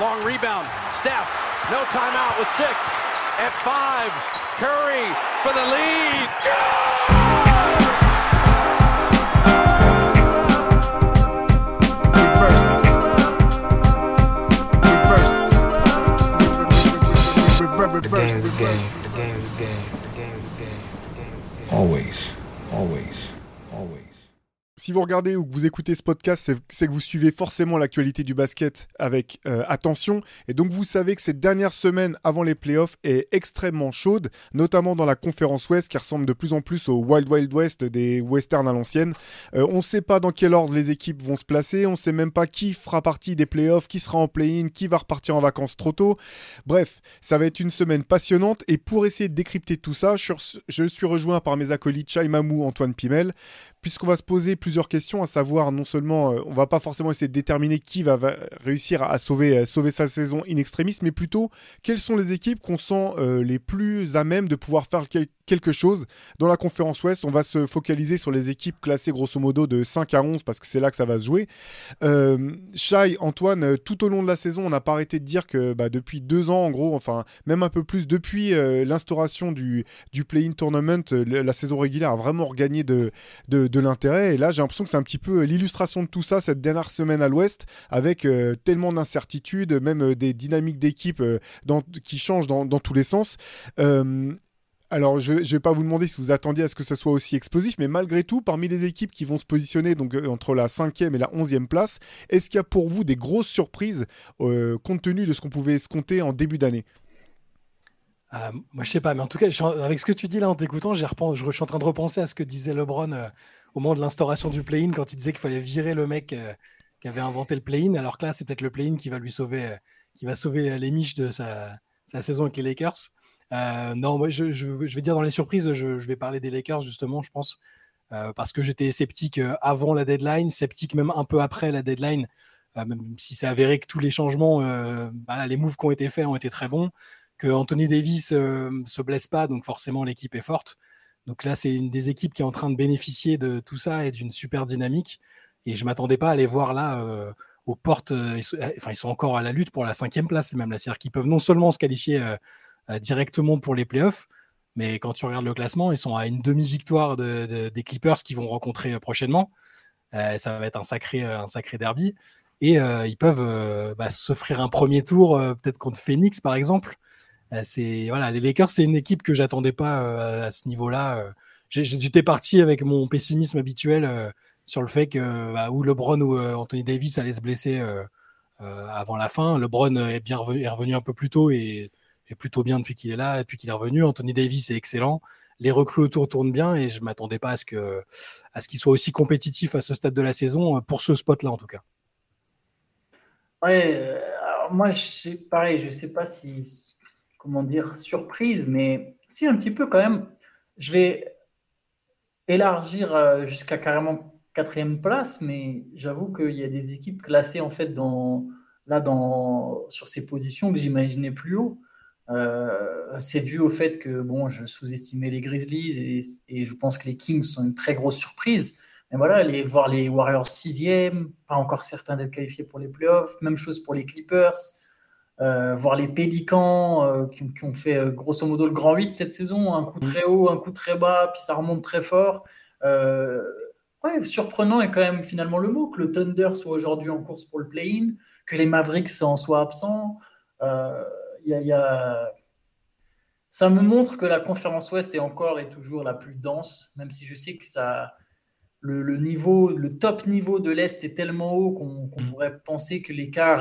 long rebound. Steph, no timeout with 6. At 5, Curry for the lead. Reverse. The game is a game. Always. Si vous regardez ou que vous écoutez ce podcast, c'est que vous suivez forcément l'actualité du basket avec attention. Et donc, vous savez que cette dernière semaine avant les playoffs est extrêmement chaude, notamment dans la conférence Ouest qui ressemble de plus en plus au Wild Wild West des Westerns à l'ancienne. On ne sait pas dans quel ordre les équipes vont se placer. On ne sait même pas qui fera partie des playoffs, qui sera en play-in, qui va repartir en vacances trop tôt. Bref, ça va être une semaine passionnante. Et pour essayer de décrypter tout ça, je suis rejoint par mes acolytes Chaï Mamou, Antoine Pimel, puisqu'on va se poser plusieurs questions, à savoir non seulement on ne va pas forcément essayer de déterminer qui va réussir à sauver sa saison in extremis, mais plutôt quelles sont les équipes qu'on sent les plus à même de pouvoir faire quelque chose. Dans la conférence Ouest, on va se focaliser sur les équipes classées grosso modo de 5 à 11 parce que c'est là que ça va se jouer. Chaï, Antoine, tout au long de la saison, on n'a pas arrêté de dire que depuis 2 ans en gros, enfin même un peu plus, depuis l'instauration du play-in tournament, la saison régulière a vraiment regagné de l'intérêt. Et là, j'ai l'impression que c'est un petit peu l'illustration de tout ça cette dernière semaine à l'Ouest, avec tellement d'incertitudes, même des dynamiques d'équipes qui changent dans tous les sens. Alors, je ne vais pas vous demander si vous attendiez à ce que ça soit aussi explosif, mais malgré tout, parmi les équipes qui vont se positionner donc, entre la 5e et la 11e place, est-ce qu'il y a pour vous des grosses surprises compte tenu de ce qu'on pouvait escompter en début d'année ? Moi, je ne sais pas, mais en tout cas, avec ce que tu dis là en t'écoutant, je suis en train de repenser à ce que disait LeBron au moment de l'instauration du play-in, quand il disait qu'il fallait virer le mec qui avait inventé le play-in, alors que là, c'est peut-être le play-in qui va lui sauver, qui va sauver les miches de sa saison avec les Lakers. Non, moi, je vais dire dans les surprises, je vais parler des Lakers justement, je pense, parce que j'étais sceptique avant la deadline, sceptique même un peu après la deadline, même si c'est avéré que tous les changements, les moves qui ont été faits ont été très bons, que Anthony Davis se blesse pas, donc forcément l'équipe est forte. Donc là, c'est une des équipes qui est en train de bénéficier de tout ça et d'une super dynamique. Et je m'attendais pas à les voir là aux portes. Ils sont encore à la lutte pour la 5e place, même là. C'est-à-dire qu'ils peuvent non seulement se qualifier directement pour les playoffs, mais quand tu regardes le classement, ils sont à une demi-victoire des Clippers qu'ils vont rencontrer prochainement. Ça va être un sacré derby. Et ils peuvent s'offrir un premier tour, peut-être contre Phoenix, par exemple. Les Lakers, c'est une équipe que j'attendais pas à ce niveau-là. J'étais parti avec mon pessimisme habituel sur le fait que ou LeBron ou Anthony Davis allaient se blesser avant la fin. LeBron est revenu un peu plus tôt et est plutôt bien depuis qu'il est là, depuis qu'il est revenu. Anthony Davis est excellent. Les recrues autour tournent bien et je m'attendais pas à ce qu'ils soient aussi compétitifs à ce stade de la saison pour ce spot-là en tout cas. Ouais, alors moi c'est pareil, je sais pas si surprise, mais si un petit peu quand même. Je vais élargir jusqu'à carrément 4e place, mais j'avoue qu'il y a des équipes classées en fait sur ces positions que j'imaginais plus haut. C'est dû au fait que je sous-estimais les Grizzlies et je pense que les Kings sont une très grosse surprise. Mais voilà, voir les Warriors 6e, pas encore certains d'être qualifiés pour les playoffs, même chose pour les Clippers. Voir les Pélicans qui ont fait grosso modo le grand 8 cette saison, un coup très haut, un coup très bas, puis ça remonte très fort. Surprenant est quand même finalement le mot, que le Thunder soit aujourd'hui en course pour le play-in, que les Mavericks en soient absents. Ça me montre que la conférence Ouest est encore et toujours la plus dense, même si je sais que le top niveau de l'Est est tellement haut qu'on pourrait penser que l'écart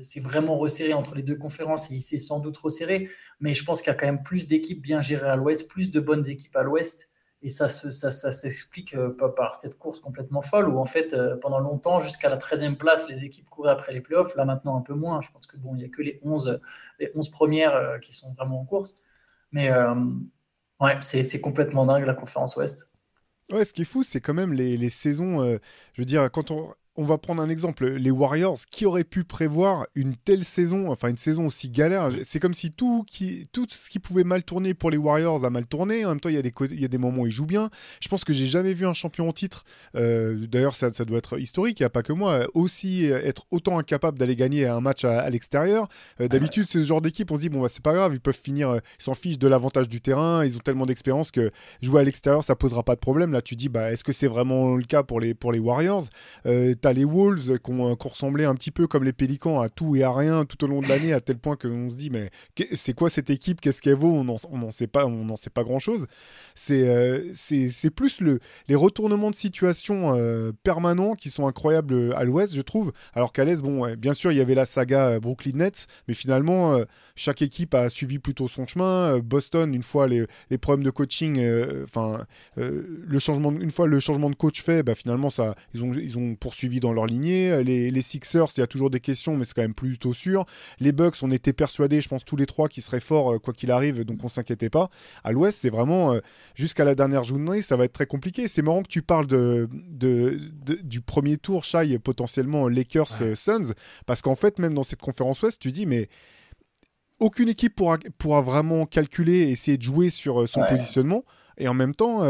s'est vraiment resserré entre les deux conférences, et il s'est sans doute resserré, mais je pense qu'il y a quand même plus d'équipes bien gérées à l'Ouest, plus de bonnes équipes à l'Ouest, et ça s'explique pas par cette course complètement folle où en fait pendant longtemps jusqu'à la 13e place les équipes couraient après les playoffs. Là maintenant un peu moins, je pense que il n'y a que les 11 premières qui sont vraiment en course, mais c'est complètement dingue la conférence Ouest. Ouais, ce qui est fou, c'est quand même les saisons, je veux dire, quand on on va prendre un exemple, les Warriors, qui auraient pu prévoir une telle saison, enfin une saison aussi galère. C'est comme si tout ce qui pouvait mal tourner pour les Warriors a mal tourné. En même temps, il y a des moments où ils jouent bien. Je pense que j'ai jamais vu un champion en titre, d'ailleurs ça doit être historique, il n'y a pas que moi, aussi être autant incapable d'aller gagner un match à l'extérieur. D'habitude, c'est ce genre d'équipe, on se dit, bon, bah, c'est pas grave, ils peuvent finir, ils s'en fichent de l'avantage du terrain, ils ont tellement d'expérience que jouer à l'extérieur, ça posera pas de problème. Là, tu dis, bah, est-ce que c'est vraiment le cas pour les Warriors? T'as les Wolves qui ont ressemblé un petit peu comme les Pélicans à tout et à rien tout au long de l'année, à tel point qu'on se dit mais c'est quoi cette équipe, qu'est-ce qu'elle vaut, on n'en sait pas grand chose. C'est plus les retournements de situation permanents qui sont incroyables à l'Ouest, je trouve, alors qu'à l'Est, bon, ouais, bien sûr il y avait la saga Brooklyn Nets, mais finalement chaque équipe a suivi plutôt son chemin. Boston, une fois les problèmes de coaching, le changement de coach fait, bah, finalement ça, ils ont poursuivi dans leur lignée. Les Sixers, il y a toujours des questions, mais c'est quand même plutôt sûr. Les Bucks, on était persuadés, je pense tous les trois, qu'ils seraient forts quoi qu'il arrive, donc on s'inquiétait pas. À l'Ouest, c'est vraiment jusqu'à la dernière journée, ça va être très compliqué. C'est marrant que tu parles du premier tour, Chaï, potentiellement Lakers, ouais. Suns, parce qu'en fait, même dans cette conférence Ouest, tu dis mais aucune équipe pourra vraiment calculer, essayer de jouer sur son positionnement. Et en même temps,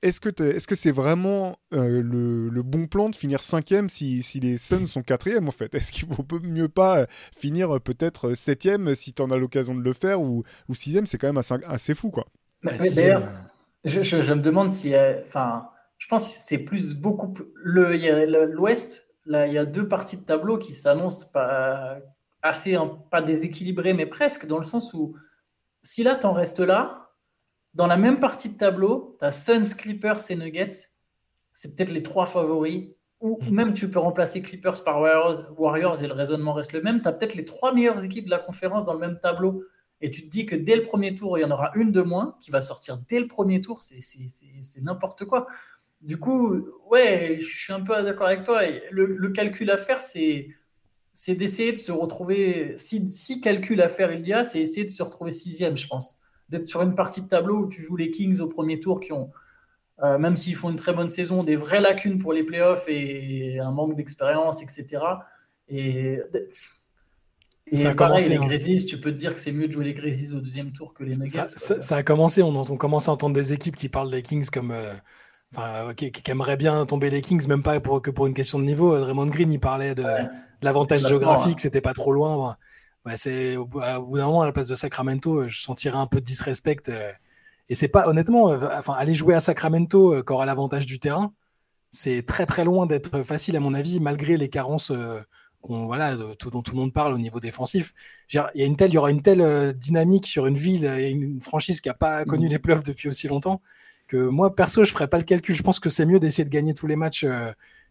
est-ce que c'est vraiment le bon plan de finir 5e si les Suns sont 4e en fait ? Est-ce qu'il vaut mieux pas finir peut-être 7e si tu en as l'occasion de le faire, ou 6e ? C'est quand même assez fou, quoi. Mais d'ailleurs, je me demande si... je pense que c'est plus beaucoup... L'Ouest, là, il y a deux parties de tableau qui s'annoncent pas déséquilibrées, mais presque, dans le sens où si là, t'en restes là... Dans la même partie de tableau, tu as Suns, Clippers et Nuggets. C'est peut-être les trois favoris. Ou même tu peux remplacer Clippers par Warriors et le raisonnement reste le même. Tu as peut-être les trois meilleures équipes de la conférence dans le même tableau. Et tu te dis que dès le premier tour, il y en aura une de moins qui va sortir dès le premier tour. C'est n'importe quoi. Du coup, ouais, je suis un peu d'accord avec toi. Le calcul à faire, c'est d'essayer de se retrouver... Si calcul à faire il y a, c'est essayer de se retrouver 6e, je pense. D'être sur une partie de tableau où tu joues les Kings au premier tour qui ont, même s'ils font une très bonne saison, des vraies lacunes pour les playoffs et un manque d'expérience, etc. Et ça pareil, les Grizzlies, tu peux te dire que c'est mieux de jouer les Grizzlies au deuxième tour que les Nuggets. Ça a commencé, on commence à entendre des équipes qui parlent des Kings comme... qui aimerait bien tomber les Kings, même pas que pour une question de niveau. Draymond Green, il parlait de l'avantage géographique, c'était pas trop loin. Ouais. Bah c'est, au bout d'un moment, à la place de Sacramento, je sentirais un peu de disrespect. Et c'est pas, honnêtement, aller jouer à Sacramento quand on a l'avantage du terrain, c'est très très loin d'être facile, à mon avis, malgré les carences dont tout le monde parle au niveau défensif. Il y aura une telle dynamique sur une ville et une franchise qui n'a pas connu les playoffs depuis aussi longtemps que moi, perso, je ne ferais pas le calcul. Je pense que c'est mieux d'essayer de gagner tous les matchs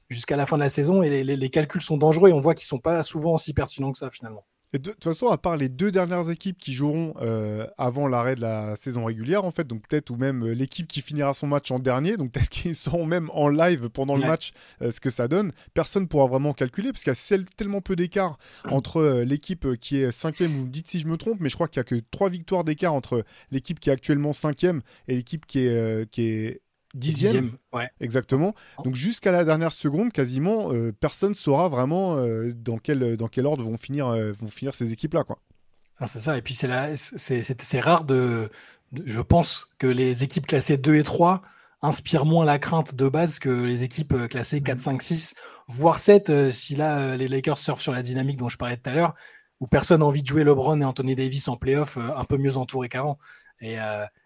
jusqu'à la fin de la saison. Et les calculs sont dangereux et on voit qu'ils ne sont pas souvent aussi pertinents que ça, finalement. Et de toute façon, à part les deux dernières équipes qui joueront avant l'arrêt de la saison régulière, en fait, donc peut-être, ou même l'équipe qui finira son match en dernier, donc peut-être qu'ils seront même en live pendant le match, ce que ça donne, personne ne pourra vraiment calculer, parce qu'il y a tellement peu d'écart entre l'équipe qui est 5e, vous me dites si je me trompe, mais je crois qu'il n'y a que 3 victoires d'écart entre l'équipe qui est actuellement 5e et l'équipe qui est 10e, ouais. Exactement. Donc jusqu'à la dernière seconde, quasiment, personne ne saura vraiment dans quel ordre vont finir ces équipes-là, quoi. Ah, c'est ça. Et puis c'est rare je pense que les équipes classées 2 et 3 inspirent moins la crainte de base que les équipes classées 4, 5, 6, voire 7, si là les Lakers surfent sur la dynamique dont je parlais tout à l'heure, où personne n'a envie de jouer LeBron et Anthony Davis en play-off un peu mieux entourés qu'avant. Et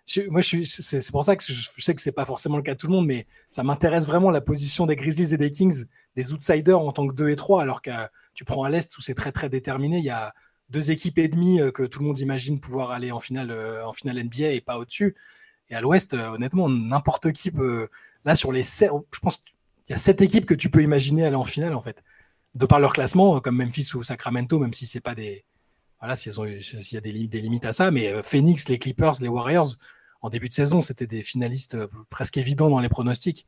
c'est pour ça que je sais que c'est pas forcément le cas de tout le monde, mais ça m'intéresse vraiment la position des Grizzlies et des Kings, des outsiders en tant que 2 et 3, alors que tu prends à l'Est où c'est très très déterminé, il y a 2 équipes et demie que tout le monde imagine pouvoir aller en finale NBA et pas au-dessus. Et à l'Ouest, honnêtement, n'importe qui peut, là sur les 7, je pense qu'il y a 7 équipes que tu peux imaginer aller en finale en fait, de par leur classement, comme Memphis ou Sacramento, même si c'est pas des... Voilà, s'il y a des limites à ça, mais Phoenix, les Clippers, les Warriors, en début de saison, c'était des finalistes presque évidents dans les pronostics.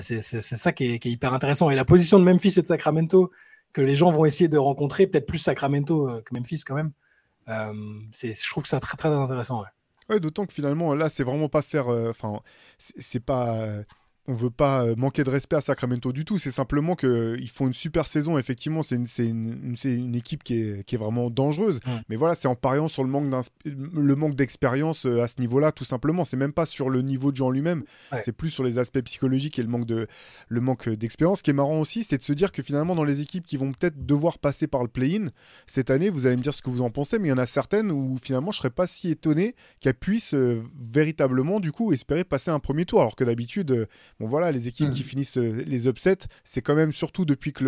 C'est ça qui est hyper intéressant. Et la position de Memphis et de Sacramento, que les gens vont essayer de rencontrer, peut-être plus Sacramento que Memphis quand même, je trouve que c'est très, très intéressant. Ouais. Ouais, d'autant que finalement, là, c'est vraiment pas faire... on veut pas manquer de respect à Sacramento du tout. C'est simplement qu'ils font une super saison. Effectivement, c'est une équipe qui est vraiment dangereuse. Mmh. Mais voilà, c'est en pariant sur le manque d'expérience à ce niveau-là, tout simplement. C'est même pas sur le niveau de jeu en lui-même. Ouais. C'est plus sur les aspects psychologiques et le manque d'expérience. Ce qui est marrant aussi, c'est de se dire que finalement, dans les équipes qui vont peut-être devoir passer par le play-in, cette année, vous allez me dire ce que vous en pensez, mais il y en a certaines où finalement, je serais pas si étonné qu'elles puissent véritablement, du coup, espérer passer un premier tour. Alors que d'habitude... Bon voilà, les équipes qui finissent les upsets, c'est quand même surtout depuis que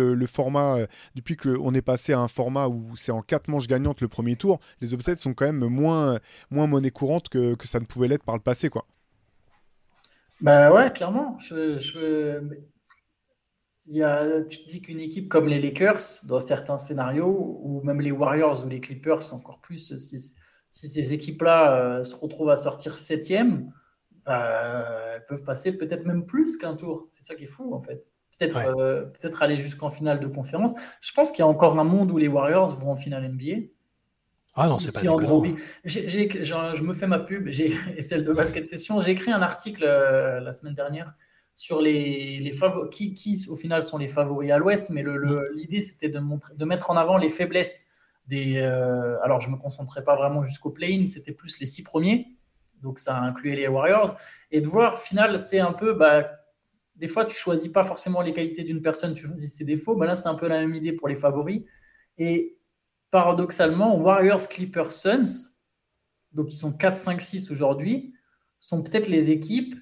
on est passé à un format où c'est en 4 manches gagnantes le premier tour, les upsets sont quand même moins monnaie courante que ça ne pouvait l'être par le passé, quoi. Bah ouais, clairement. Tu te dis qu'une équipe comme les Lakers, dans certains scénarios, ou même les Warriors ou les Clippers, encore plus, si ces équipes-là se retrouvent à sortir 7e, elles peuvent passer peut-être même plus qu'un tour. C'est ça qui est fou, en fait. Peut-être aller jusqu'en finale de conférence. Je pense qu'il y a encore un monde où les Warriors vont en finale NBA. Ah non, c'est pas dégueu. Je me fais ma pub, et celle de Basket Session. J'ai écrit un article la semaine dernière sur les favoris, qui au final sont les favoris à l'Ouest, mais l'idée c'était de mettre en avant les faiblesses des. Alors je me concentrais pas vraiment jusqu'au play-in, c'était plus les 6 premiers. Donc, ça incluait les Warriors. Et de voir, au final, tu sais, un peu, des fois, tu ne choisis pas forcément les qualités d'une personne, tu choisis ses défauts. Là, c'était un peu la même idée pour les favoris. Et paradoxalement, Warriors, Clippers, Suns, donc ils sont 4, 5, 6 aujourd'hui, sont peut-être les équipes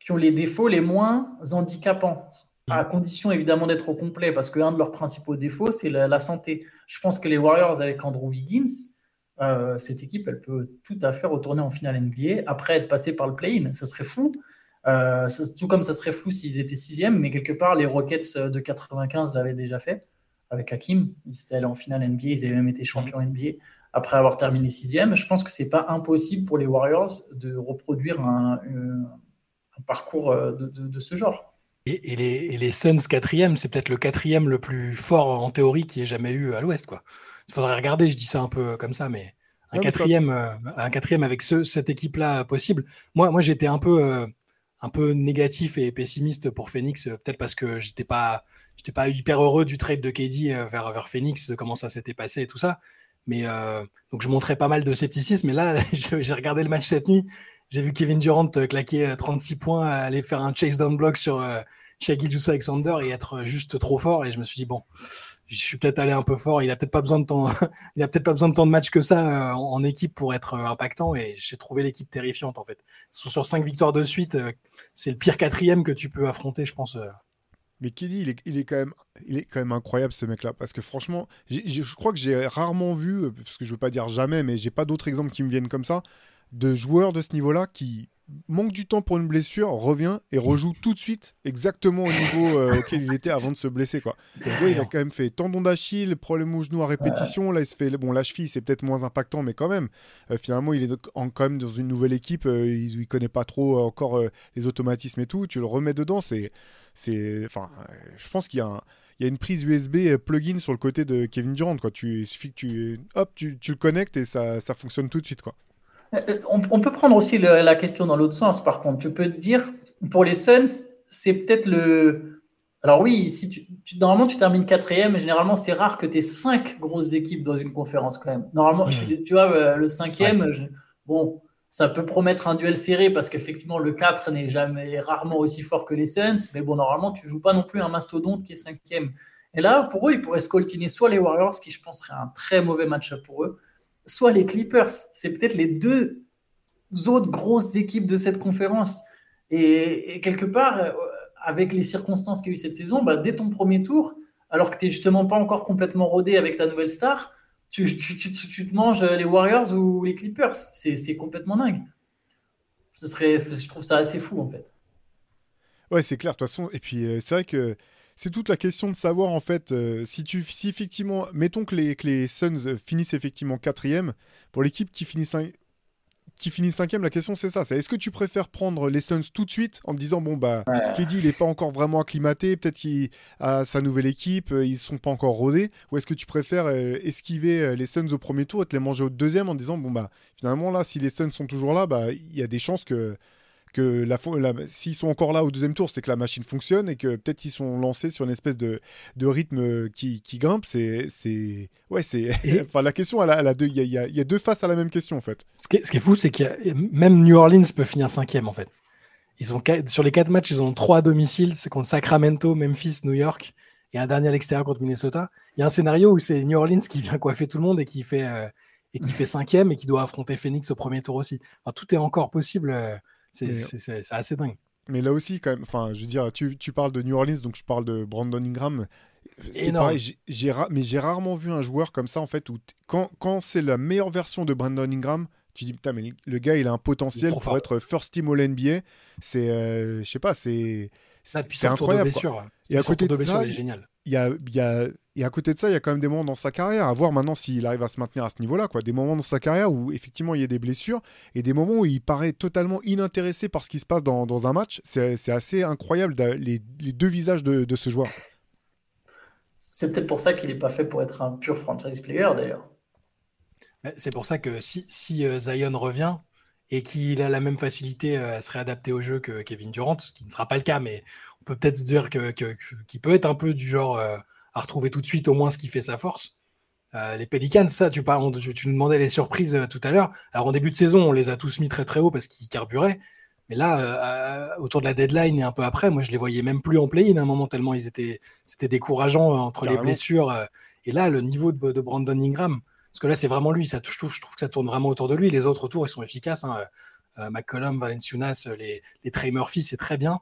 qui ont les défauts les moins handicapants, à condition évidemment d'être au complet, parce qu'un de leurs principaux défauts, c'est la santé. Je pense que les Warriors, avec Andrew Wiggins, cette équipe, elle peut tout à fait retourner en finale NBA après être passée par le play-in. Ça serait fou. Tout comme ça serait fou s'ils étaient 6e, mais quelque part, les Rockets de 95 l'avaient déjà fait avec Hakim. Ils étaient allés en finale NBA, ils avaient même été champions NBA après avoir terminé 6e. Je pense que c'est pas impossible pour les Warriors de reproduire un parcours de ce genre. Et les Suns 4e, c'est peut-être le 4e le plus fort en théorie qui ait jamais eu à l'Ouest, quoi. Il faudrait regarder, je dis ça un peu comme ça, mais un quatrième avec cette équipe-là possible. Moi j'étais un peu négatif et pessimiste pour Phoenix, peut-être parce que j'étais pas hyper heureux du trade de KD vers Phoenix, de comment ça s'était passé et tout ça. Mais donc je montrais pas mal de scepticisme, mais là j'ai regardé le match cette nuit, j'ai vu Kevin Durant claquer 36 points, aller faire un chase down block sur Shai Gilgeous-Alexander et être juste trop fort, et je me suis dit bon, je suis peut-être allé un peu fort, il a peut-être pas besoin de tant de matchs que ça en équipe pour être impactant, et j'ai trouvé l'équipe terrifiante en fait. Sur 5 victoires de suite, c'est le pire 4e que tu peux affronter, je pense. Mais Kelly, il est quand même incroyable ce mec-là, parce que franchement, je crois que j'ai rarement vu, parce que je veux pas dire jamais, mais j'ai pas d'autres exemples qui me viennent comme ça, de joueurs de ce niveau-là qui manque du temps pour une blessure, revient et rejoue tout de suite exactement au niveau auquel il était avant de se blesser, quoi. Ouais, il a quand même fait tendon d'Achille, problème au genou à répétition, là il se fait la cheville, c'est peut-être moins impactant, mais quand même finalement il est quand même dans une nouvelle équipe, il connaît pas trop encore les automatismes et tout, tu le remets dedans, c'est enfin je pense qu'il y a une prise USB plug-in sur le côté de Kevin Durant, quoi. Il suffit que tu le connectes et ça fonctionne tout de suite, quoi. On peut prendre aussi la question dans l'autre sens, par contre. Tu peux te dire, pour les Suns, c'est peut-être le... Alors oui, si normalement, tu termines 4e, et généralement, c'est rare que tu aies 5 grosses équipes dans une conférence quand même. Normalement, tu vois, le 5e, bon, ça peut promettre un duel serré, parce qu'effectivement, le 4 n'est rarement aussi fort que les Suns, mais bon, normalement, tu ne joues pas non plus un mastodonte qui est 5e. Et là, pour eux, ils pourraient se coltiner soit les Warriors, qui je pense serait un très mauvais match-up pour eux, soit les Clippers, c'est peut-être les deux autres grosses équipes de cette conférence. Et quelque part, avec les circonstances qu'il y a eu cette saison, dès ton premier tour, alors que tu n'es justement pas encore complètement rodé avec ta nouvelle star, tu te manges les Warriors ou les Clippers. C'est complètement dingue. Je trouve ça assez fou, en fait. Ouais, c'est clair, de toute façon. Et puis, c'est vrai que c'est toute la question de savoir, en fait, si effectivement, mettons que les Suns finissent effectivement 4e, pour l'équipe qui finit 5e, la question c'est ça, c'est est-ce que tu préfères prendre les Suns tout de suite en te disant KD il n'est pas encore vraiment acclimaté, peut-être à sa nouvelle équipe, ils ne sont pas encore rodés, ou est-ce que tu préfères esquiver les Suns au premier tour et te les manger au 2e en te disant finalement là, si les Suns sont toujours là, il y a des chances que que s'ils sont encore là au deuxième tour, c'est que la machine fonctionne et que peut-être ils sont lancés sur une espèce de rythme qui grimpe. C'est enfin, la question, il y a deux faces à la même question en fait. Ce qui est fou, c'est que même New Orleans peut finir cinquième en fait. Ils ont sur les 4 matchs, ils ont 3 à domicile, c'est contre Sacramento, Memphis, New York et un dernier à l'extérieur contre Minnesota. Il y a un scénario où c'est New Orleans qui vient coiffer tout le monde et qui fait cinquième et qui doit affronter Phoenix au premier tour aussi. Enfin, tout est encore possible. C'est assez dingue. Mais là aussi, quand même. Enfin, je veux dire, tu parles de New Orleans, donc je parle de Brandon Ingram. C'est pareil, j'ai rarement vu un joueur comme ça en fait. Où quand c'est la meilleure version de Brandon Ingram, tu dis putain, mais le gars, il a un potentiel pour être first team all NBA. C'est, je sais pas, c'est incroyable. Et à côté de ça, il est génial. Et à côté de ça, il y a quand même des moments dans sa carrière, à voir maintenant s'il arrive à se maintenir à ce niveau-là, quoi. Des moments dans sa carrière où effectivement il y a des blessures et des moments où il paraît totalement inintéressé par ce qui se passe dans un match. C'est assez incroyable les deux visages de ce joueur. C'est peut-être pour ça qu'il n'est pas fait pour être un pur franchise player d'ailleurs. C'est pour ça que si Zion revient et qu'il a la même facilité à se réadapter au jeu que Kevin Durant, ce qui ne sera pas le cas, mais on peut peut-être se dire qu'il peut être un peu du genre à retrouver tout de suite au moins ce qui fait sa force. Les Pélicans, ça, tu nous demandais les surprises tout à l'heure. Alors en début de saison, on les a tous mis très très haut parce qu'ils carburaient, mais là, autour de la deadline et un peu après, moi je les voyais même plus en play-in à un moment tellement c'était décourageant entre Carrément. Les blessures. Et là, le niveau de Brandon Ingram, parce que là, c'est vraiment lui. Ça, je trouve que ça tourne vraiment autour de lui. Les autres autour, ils sont efficaces. Hein. McCollum, Valanciunas, les Trey Murphy, c'est très bien.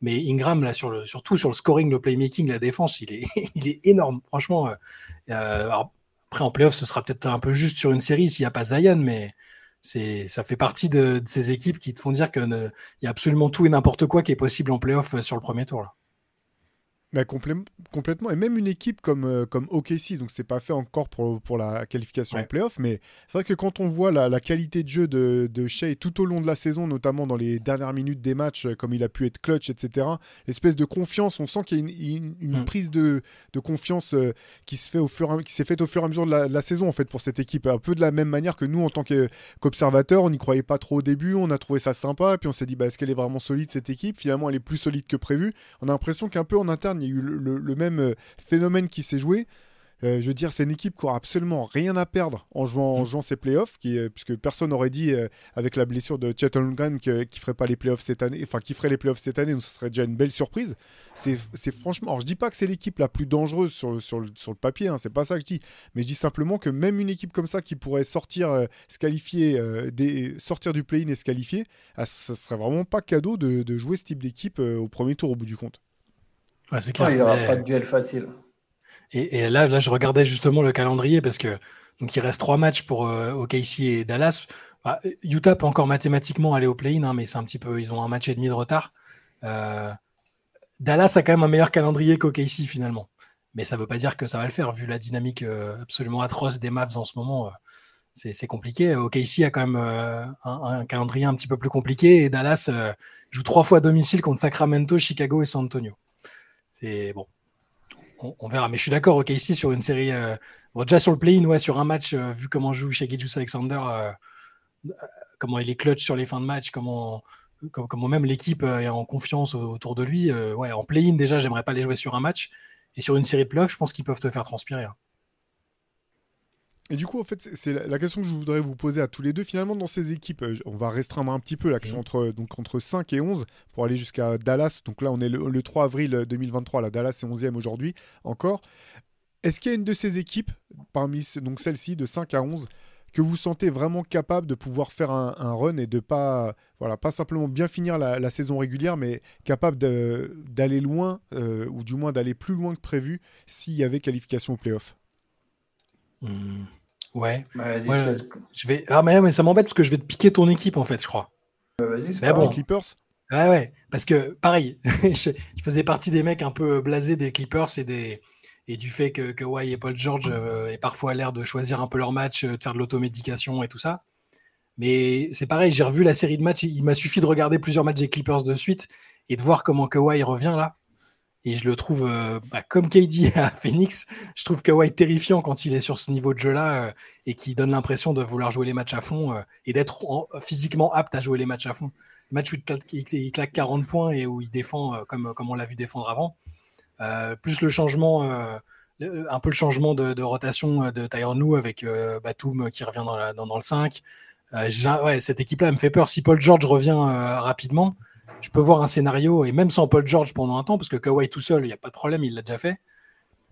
Mais Ingram, là, surtout sur le scoring, le playmaking, la défense, il est énorme. Franchement, alors, après, en play-off, ce sera peut-être un peu juste sur une série s'il n'y a pas Zion, mais ça fait partie de ces équipes qui te font dire qu'il y a absolument tout et n'importe quoi qui est possible en play-off sur le premier tour. Là. Bah, complètement, et même une équipe comme OKC, donc c'est pas fait encore pour la qualification en playoff, mais c'est vrai que quand on voit la qualité de jeu de Chaï tout au long de la saison, notamment dans les dernières minutes des matchs, comme il a pu être clutch, etc., l'espèce de confiance, on sent qu'il y a une prise de confiance qui s'est faite au fur et à mesure de la saison en fait, pour cette équipe, un peu de la même manière que nous en tant qu'observateurs, on n'y croyait pas trop au début, on a trouvé ça sympa, puis on s'est dit est-ce qu'elle est vraiment solide cette équipe, finalement elle est plus solide que prévu, on a l'impression qu'un peu en interne il y a eu le même phénomène qui s'est joué. Je veux dire, c'est une équipe qui n'aura absolument rien à perdre en jouant ses playoffs, puisque personne n'aurait dit avec la blessure de Chet Holmgren qu'il ferait pas les playoffs cette année, enfin qu'il ferait les playoffs cette année, donc ce serait déjà une belle surprise. C'est franchement, alors je dis pas que c'est l'équipe la plus dangereuse sur le papier, hein, c'est pas ça que je dis, mais je dis simplement que même une équipe comme ça qui pourrait sortir du play-in et se qualifier, ça serait vraiment pas cadeau de jouer ce type d'équipe au premier tour au bout du compte. Ouais, c'est clair, il n'y aura pas de duel facile. Et là, je regardais justement le calendrier parce que donc il reste 3 matchs pour OKC et Dallas. Bah, Utah peut encore mathématiquement aller au play-in, hein, mais c'est un petit peu, ils ont un match et demi de retard. Dallas a quand même un meilleur calendrier qu'OKC finalement, mais ça ne veut pas dire que ça va le faire vu la dynamique absolument atroce des Mavs en ce moment. C'est compliqué. OKC a quand même un calendrier un petit peu plus compliqué et Dallas joue 3 fois à domicile contre Sacramento, Chicago et San Antonio. C'est bon, on verra. Mais je suis d'accord, OK, ici, sur une série... déjà sur le play-in, ouais, sur un match, vu comment joue Shai Gilgeous-Alexander, comment il est clutch sur les fins de match, comment même l'équipe est en confiance autour de lui. En play-in, déjà, j'aimerais pas les jouer sur un match. Et sur une série de playoffs, je pense qu'ils peuvent te faire transpirer. Hein. Et du coup, en fait, c'est la question que je voudrais vous poser à tous les deux. Finalement, dans ces équipes, on va restreindre un petit peu l'action entre 5 et 11 pour aller jusqu'à Dallas. Donc là, on est le 3 avril 2023. Là, Dallas est 11e aujourd'hui encore. Est-ce qu'il y a une de ces équipes, parmi donc celle-ci, de 5 à 11, que vous sentez vraiment capable de pouvoir faire un run et de pas simplement bien finir la saison régulière, mais capable d'aller loin, ou du moins d'aller plus loin que prévu, s'il y avait qualification au play-off? Ouais, je vais... Ah mais ça m'embête parce que je vais te piquer ton équipe en fait, je crois. Vas-y, c'est mais bon, les Clippers. Ouais, parce que pareil, je faisais partie des mecs un peu blasés des Clippers et du fait que Kawhi et Paul George aient parfois l'air de choisir un peu leur match, de faire de l'automédication et tout ça. Mais c'est pareil, j'ai revu la série de matchs, il m'a suffi de regarder plusieurs matchs des Clippers de suite et de voir comment Kawhi revient là. Et je le trouve, comme KD à Phoenix, je trouve Kawhi terrifiant quand il est sur ce niveau de jeu-là et qui donne l'impression de vouloir jouer les matchs à fond et d'être physiquement apte à jouer les matchs à fond. Le match où il claque 40 points et où il défend comme on l'a vu défendre avant. Plus le changement, un peu le changement de rotation de Tyronn Lue avec Batum qui revient dans le 5. Cette équipe-là me fait peur. Si Paul George revient rapidement, je peux voir un scénario, et même sans Paul George pendant un temps, parce que Kawhi tout seul, il n'y a pas de problème, il l'a déjà fait.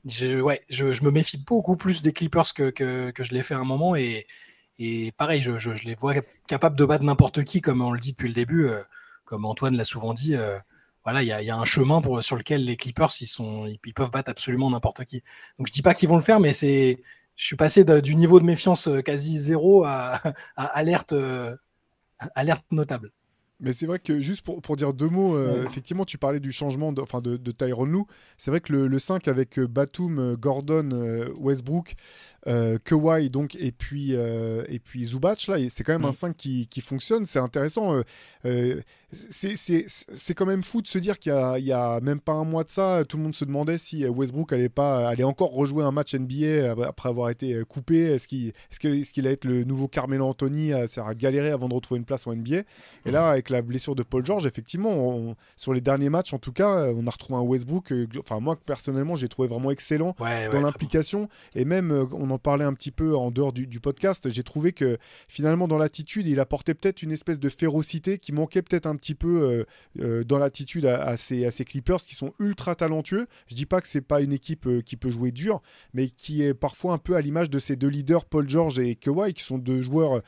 Je me méfie beaucoup plus des Clippers que je l'ai fait à un moment, et pareil, je les vois capables de battre n'importe qui, comme on le dit depuis le début, comme Antoine l'a souvent dit, il y a un chemin sur lequel les Clippers, ils peuvent battre absolument n'importe qui. Donc je ne dis pas qu'ils vont le faire, mais je suis passé du niveau de méfiance quasi zéro à alerte notable. Mais c'est vrai que, juste pour dire deux mots, effectivement, tu parlais du changement de Tyronn Lue. C'est vrai que le 5 avec Batum, Gordon, Westbrook, Kawhi donc, et puis Zubac, là, c'est quand même un 5 qui fonctionne. C'est intéressant. C'est quand même fou de se dire qu'il y a même pas un mois de ça, tout le monde se demandait si Westbrook allait encore rejouer un match NBA après avoir été coupé. Est-ce qu'il allait être le nouveau Carmelo Anthony à galérer avant de retrouver une place en NBA. Et là, avec la blessure de Paul George, effectivement, sur les derniers matchs, en tout cas, on a retrouvé un Westbrook. Moi, personnellement, j'ai trouvé vraiment excellent dans l'implication. Bon. Et même, on en parlait un petit peu en dehors du podcast, j'ai trouvé que finalement, dans l'attitude, il apportait peut-être une espèce de férocité qui manquait peut-être un petit peu dans l'attitude à ces Clippers qui sont ultra talentueux. Je ne dis pas que ce n'est pas une équipe qui peut jouer dur, mais qui est parfois un peu à l'image de ces deux leaders, Paul George et Kawhi, qui sont deux joueurs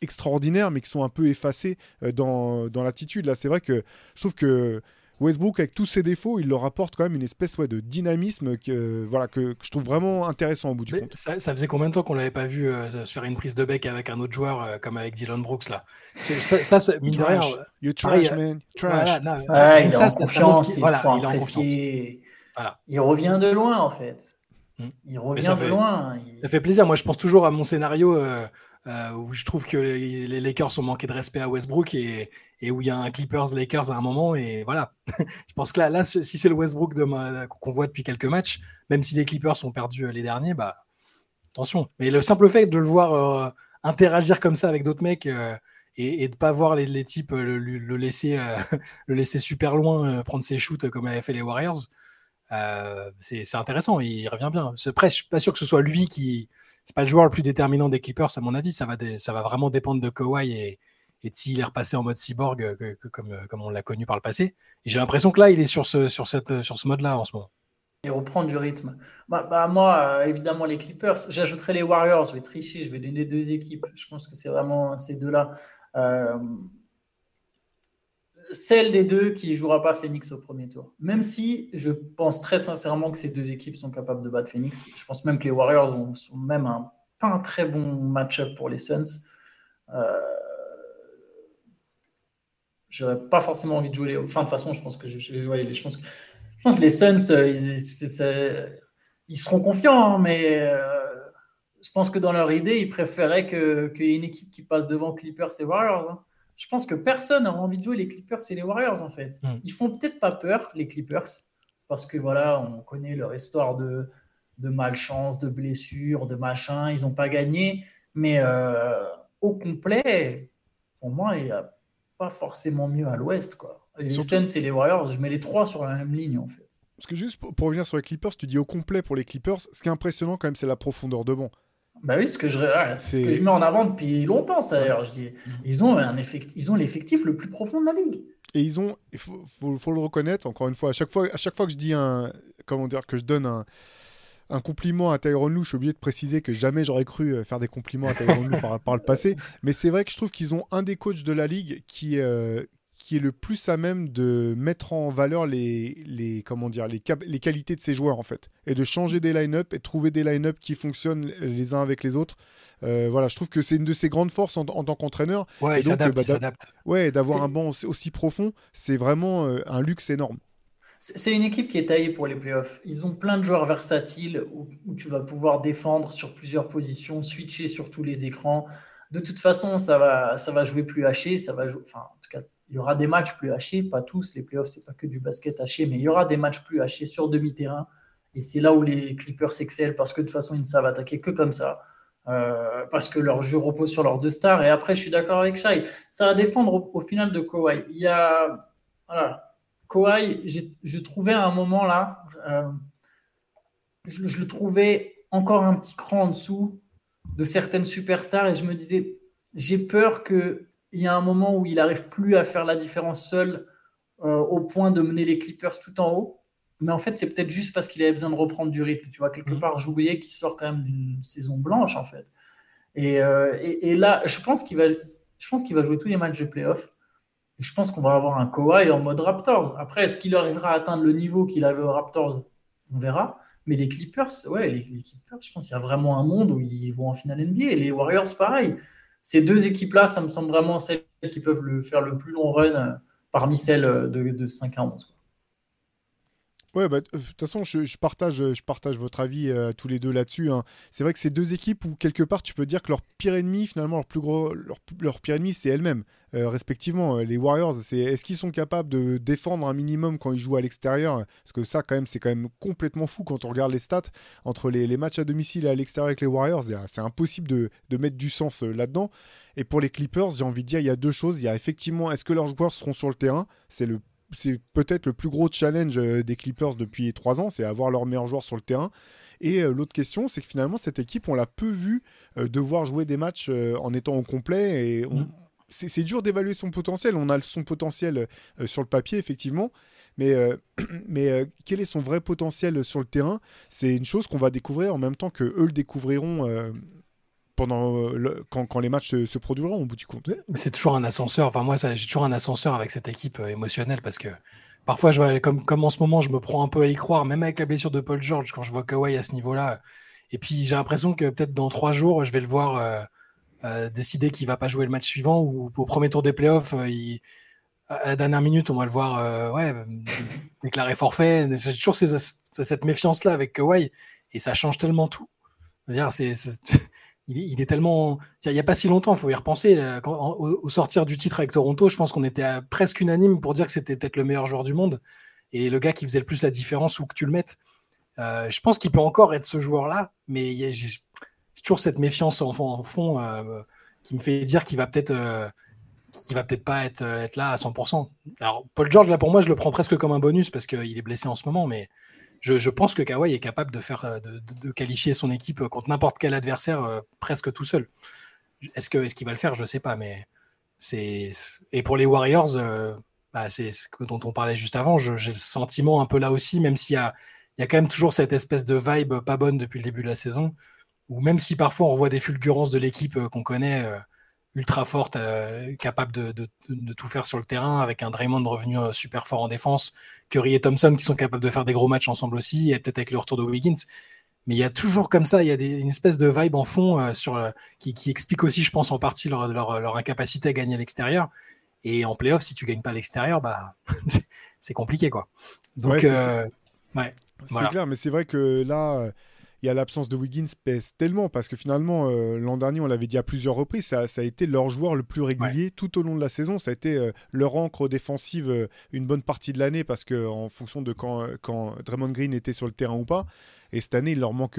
extraordinaires, mais qui sont un peu effacés dans l'attitude. Là, c'est vrai que je trouve que Westbrook, avec tous ses défauts, il leur apporte quand même une espèce de dynamisme que je trouve vraiment intéressant au bout du compte. Ça faisait combien de temps qu'on ne l'avait pas vu se faire une prise de bec avec un autre joueur, comme avec Dylan Brooks là. C'est mine de rien. You trash, man. Trash. Voilà, il est en confiance, il revient de loin, en fait. Il revient de loin. Ça fait plaisir. Moi, je pense toujours à mon scénario où je trouve que les Lakers ont manqué de respect à Westbrook et où il y a un Clippers-Lakers à un moment, et voilà. Je pense que là, si c'est le Westbrook qu'on voit depuis quelques matchs, même si les Clippers ont perdu les derniers, attention. Mais le simple fait de le voir interagir comme ça avec d'autres mecs et de ne pas voir les types le laisser super loin prendre ses shoots comme avaient fait les Warriors, c'est intéressant, il revient bien. Après, je suis pas sûr que ce soit lui c'est pas le joueur le plus déterminant des Clippers à mon avis. Ça va vraiment dépendre de Kawhi et de s'il est repassé en mode cyborg comme on l'a connu par le passé. Et j'ai l'impression que là il est sur ce mode là en ce moment. Et reprendre du rythme. Moi, évidemment, les Clippers, j'ajouterai les Warriors, je vais tricher, je vais donner deux équipes. Je pense que c'est vraiment ces deux là. Celle des deux qui ne jouera pas Phoenix au premier tour. Même si je pense très sincèrement que ces deux équipes sont capables de battre Phoenix. Je pense même que les Warriors sont même pas un très bon match-up pour les Suns. Je n'aurais pas forcément envie de jouer les... Enfin, de toute façon, je pense que les Suns, ils seront confiants, hein, mais je pense que dans leur idée, ils préféraient qu'il y ait une équipe qui passe devant Clippers et Warriors, hein. Je pense que personne n'a envie de jouer les Clippers et les Warriors, en fait. Ils font peut-être pas peur, les Clippers, parce que voilà, on connaît leur histoire de malchance, de blessures, de machin. Ils n'ont pas gagné, mais au complet, pour moi, il n'y a pas forcément mieux à l'Ouest, quoi. Les Suns et les Warriors, je mets les trois sur la même ligne, en fait. Parce que juste pour revenir sur les Clippers, tu dis au complet pour les Clippers. Ce qui est impressionnant quand même, c'est la profondeur de banc. Bah oui, ce que je mets en avant depuis longtemps, ça, d'ailleurs, je dis. Ils ont l'effectif le plus profond de la ligue. Et ils ont, il faut le reconnaître, encore une fois, à chaque fois que je dis que je donne un compliment à Tyronn Lue, je suis obligé de préciser que jamais j'aurais cru faire des compliments à Tyronn Lue par le passé. Mais c'est vrai que je trouve qu'ils ont un des coachs de la ligue qui est le plus à même de mettre en valeur les qualités de ses joueurs, en fait, et de changer des line-up et de trouver des line-up qui fonctionnent les uns avec les autres. Je trouve que c'est une de ses grandes forces en tant qu'entraîneur. Ouais, il s'adapte. Ouais, d'avoir un banc aussi profond, c'est vraiment un luxe énorme. C'est une équipe qui est taillée pour les playoffs. Ils ont plein de joueurs versatiles où tu vas pouvoir défendre sur plusieurs positions, switcher sur tous les écrans. De toute façon, ça va jouer plus haché, ça va jouer... Enfin, en tout cas, Il y aura des matchs plus hachés, pas tous, les playoffs, c'est pas que du basket haché, mais il y aura des matchs plus hachés sur demi-terrain. Et c'est là où les Clippers s'excellent parce que de toute façon, ils ne savent attaquer que comme ça. Parce que leur jeu repose sur leurs deux stars. Et après, je suis d'accord avec Chaï. Ça va dépendre au final de Kawhi. Il y a... Voilà. Kawhi, je trouvais à un moment là, je le trouvais encore un petit cran en dessous de certaines superstars et je me disais, j'ai peur qu'il y a un moment où il n'arrive plus à faire la différence seul au point de mener les Clippers tout en haut. Mais en fait, c'est peut-être juste parce qu'il avait besoin de reprendre du rythme. Tu vois, quelque part, j'oubliais qu'il sort quand même d'une saison blanche, en fait. Et là, je pense qu'il va jouer tous les matchs de play-off. Et je pense qu'on va avoir un Kawhi en mode Raptors. Après, est-ce qu'il arrivera à atteindre le niveau qu'il avait aux Raptors ? On verra. Mais les Clippers, ouais, les Clippers, je pense qu'il y a vraiment un monde où ils vont en finale NBA. Et les Warriors, pareil. Ces deux équipes-là, ça me semble vraiment celles qui peuvent faire le plus long run parmi celles de 5 à 11, quoi. Ouais, bah, de toute façon, je partage votre avis tous les deux là-dessus, hein. C'est vrai que c'est deux équipes où, quelque part, tu peux dire que leur pire ennemi, finalement, leur pire ennemi, c'est elles-mêmes. Respectivement, les Warriors, est-ce qu'ils sont capables de défendre un minimum quand ils jouent à l'extérieur ? Parce que ça, quand même, c'est quand même complètement fou quand on regarde les stats. Entre les matchs à domicile et à l'extérieur avec les Warriors, c'est impossible de mettre du sens là-dedans. Et pour les Clippers, j'ai envie de dire, il y a deux choses. Il y a effectivement, est-ce que leurs joueurs seront sur le terrain ? C'est peut-être le plus gros challenge des Clippers depuis 3 ans, c'est avoir leurs meilleurs joueurs sur le terrain. Et l'autre question, c'est que finalement, cette équipe, on l'a peu vue devoir jouer des matchs en étant au complet. Et c'est dur d'évaluer son potentiel. On a son potentiel sur le papier, effectivement. Mais quel est son vrai potentiel sur le terrain ? C'est une chose qu'on va découvrir en même temps qu'eux le découvriront quand les matchs se produiront au bout du compte. C'est toujours un ascenseur. Enfin, moi, j'ai toujours un ascenseur avec cette équipe émotionnelle parce que parfois, comme en ce moment, je me prends un peu à y croire, même avec la blessure de Paul George, quand je vois Kawhi à ce niveau-là. Et puis, j'ai l'impression que peut-être dans 3 jours, je vais le voir décider qu'il ne va pas jouer le match suivant ou au premier tour des playoffs, à la dernière minute, on va le voir déclarer forfait. J'ai toujours cette méfiance-là avec Kawhi et ça change tellement tout. C'est-à-dire, il est tellement... Il n'y a pas si longtemps, il faut y repenser. Au sortir du titre avec Toronto, je pense qu'on était presque unanime pour dire que c'était peut-être le meilleur joueur du monde et le gars qui faisait le plus la différence où que tu le mettes. Je pense qu'il peut encore être ce joueur-là, mais j'ai toujours cette méfiance en fond qui me fait dire qu'il va peut-être pas être là à 100%. Alors, Paul George, là, pour moi, je le prends presque comme un bonus parce qu'il est blessé en ce moment, mais... Je pense que Kawhi est capable de qualifier son équipe contre n'importe quel adversaire presque tout seul. Est-ce qu'il va le faire ? Je ne sais pas. Mais et pour les Warriors, c'est ce dont on parlait juste avant. J'ai le sentiment un peu là aussi, même s'il y a quand même toujours cette espèce de vibe pas bonne depuis le début de la saison, ou même si parfois on voit des fulgurances de l'équipe qu'on connaît, ultra forte, capable de tout faire sur le terrain, avec un Draymond revenu super fort en défense, Curry et Thompson qui sont capables de faire des gros matchs ensemble aussi, et peut-être avec le retour de Wiggins. Mais il y a toujours comme ça, il y a une espèce de vibe en fond qui explique aussi, je pense, en partie leur incapacité à gagner à l'extérieur. Et en play-off, si tu ne gagnes pas à l'extérieur, bah, c'est compliqué, quoi. Donc, ouais, c'est clair, mais c'est vrai que là... Il y a l'absence de Wiggins pèse tellement parce que finalement, l'an dernier, on l'avait dit à plusieurs reprises, ça a été leur joueur le plus régulier tout au long de la saison. Ça a été leur ancre défensive une bonne partie de l'année parce qu'en fonction de quand Draymond Green était sur le terrain ou pas. Et cette année, il leur manque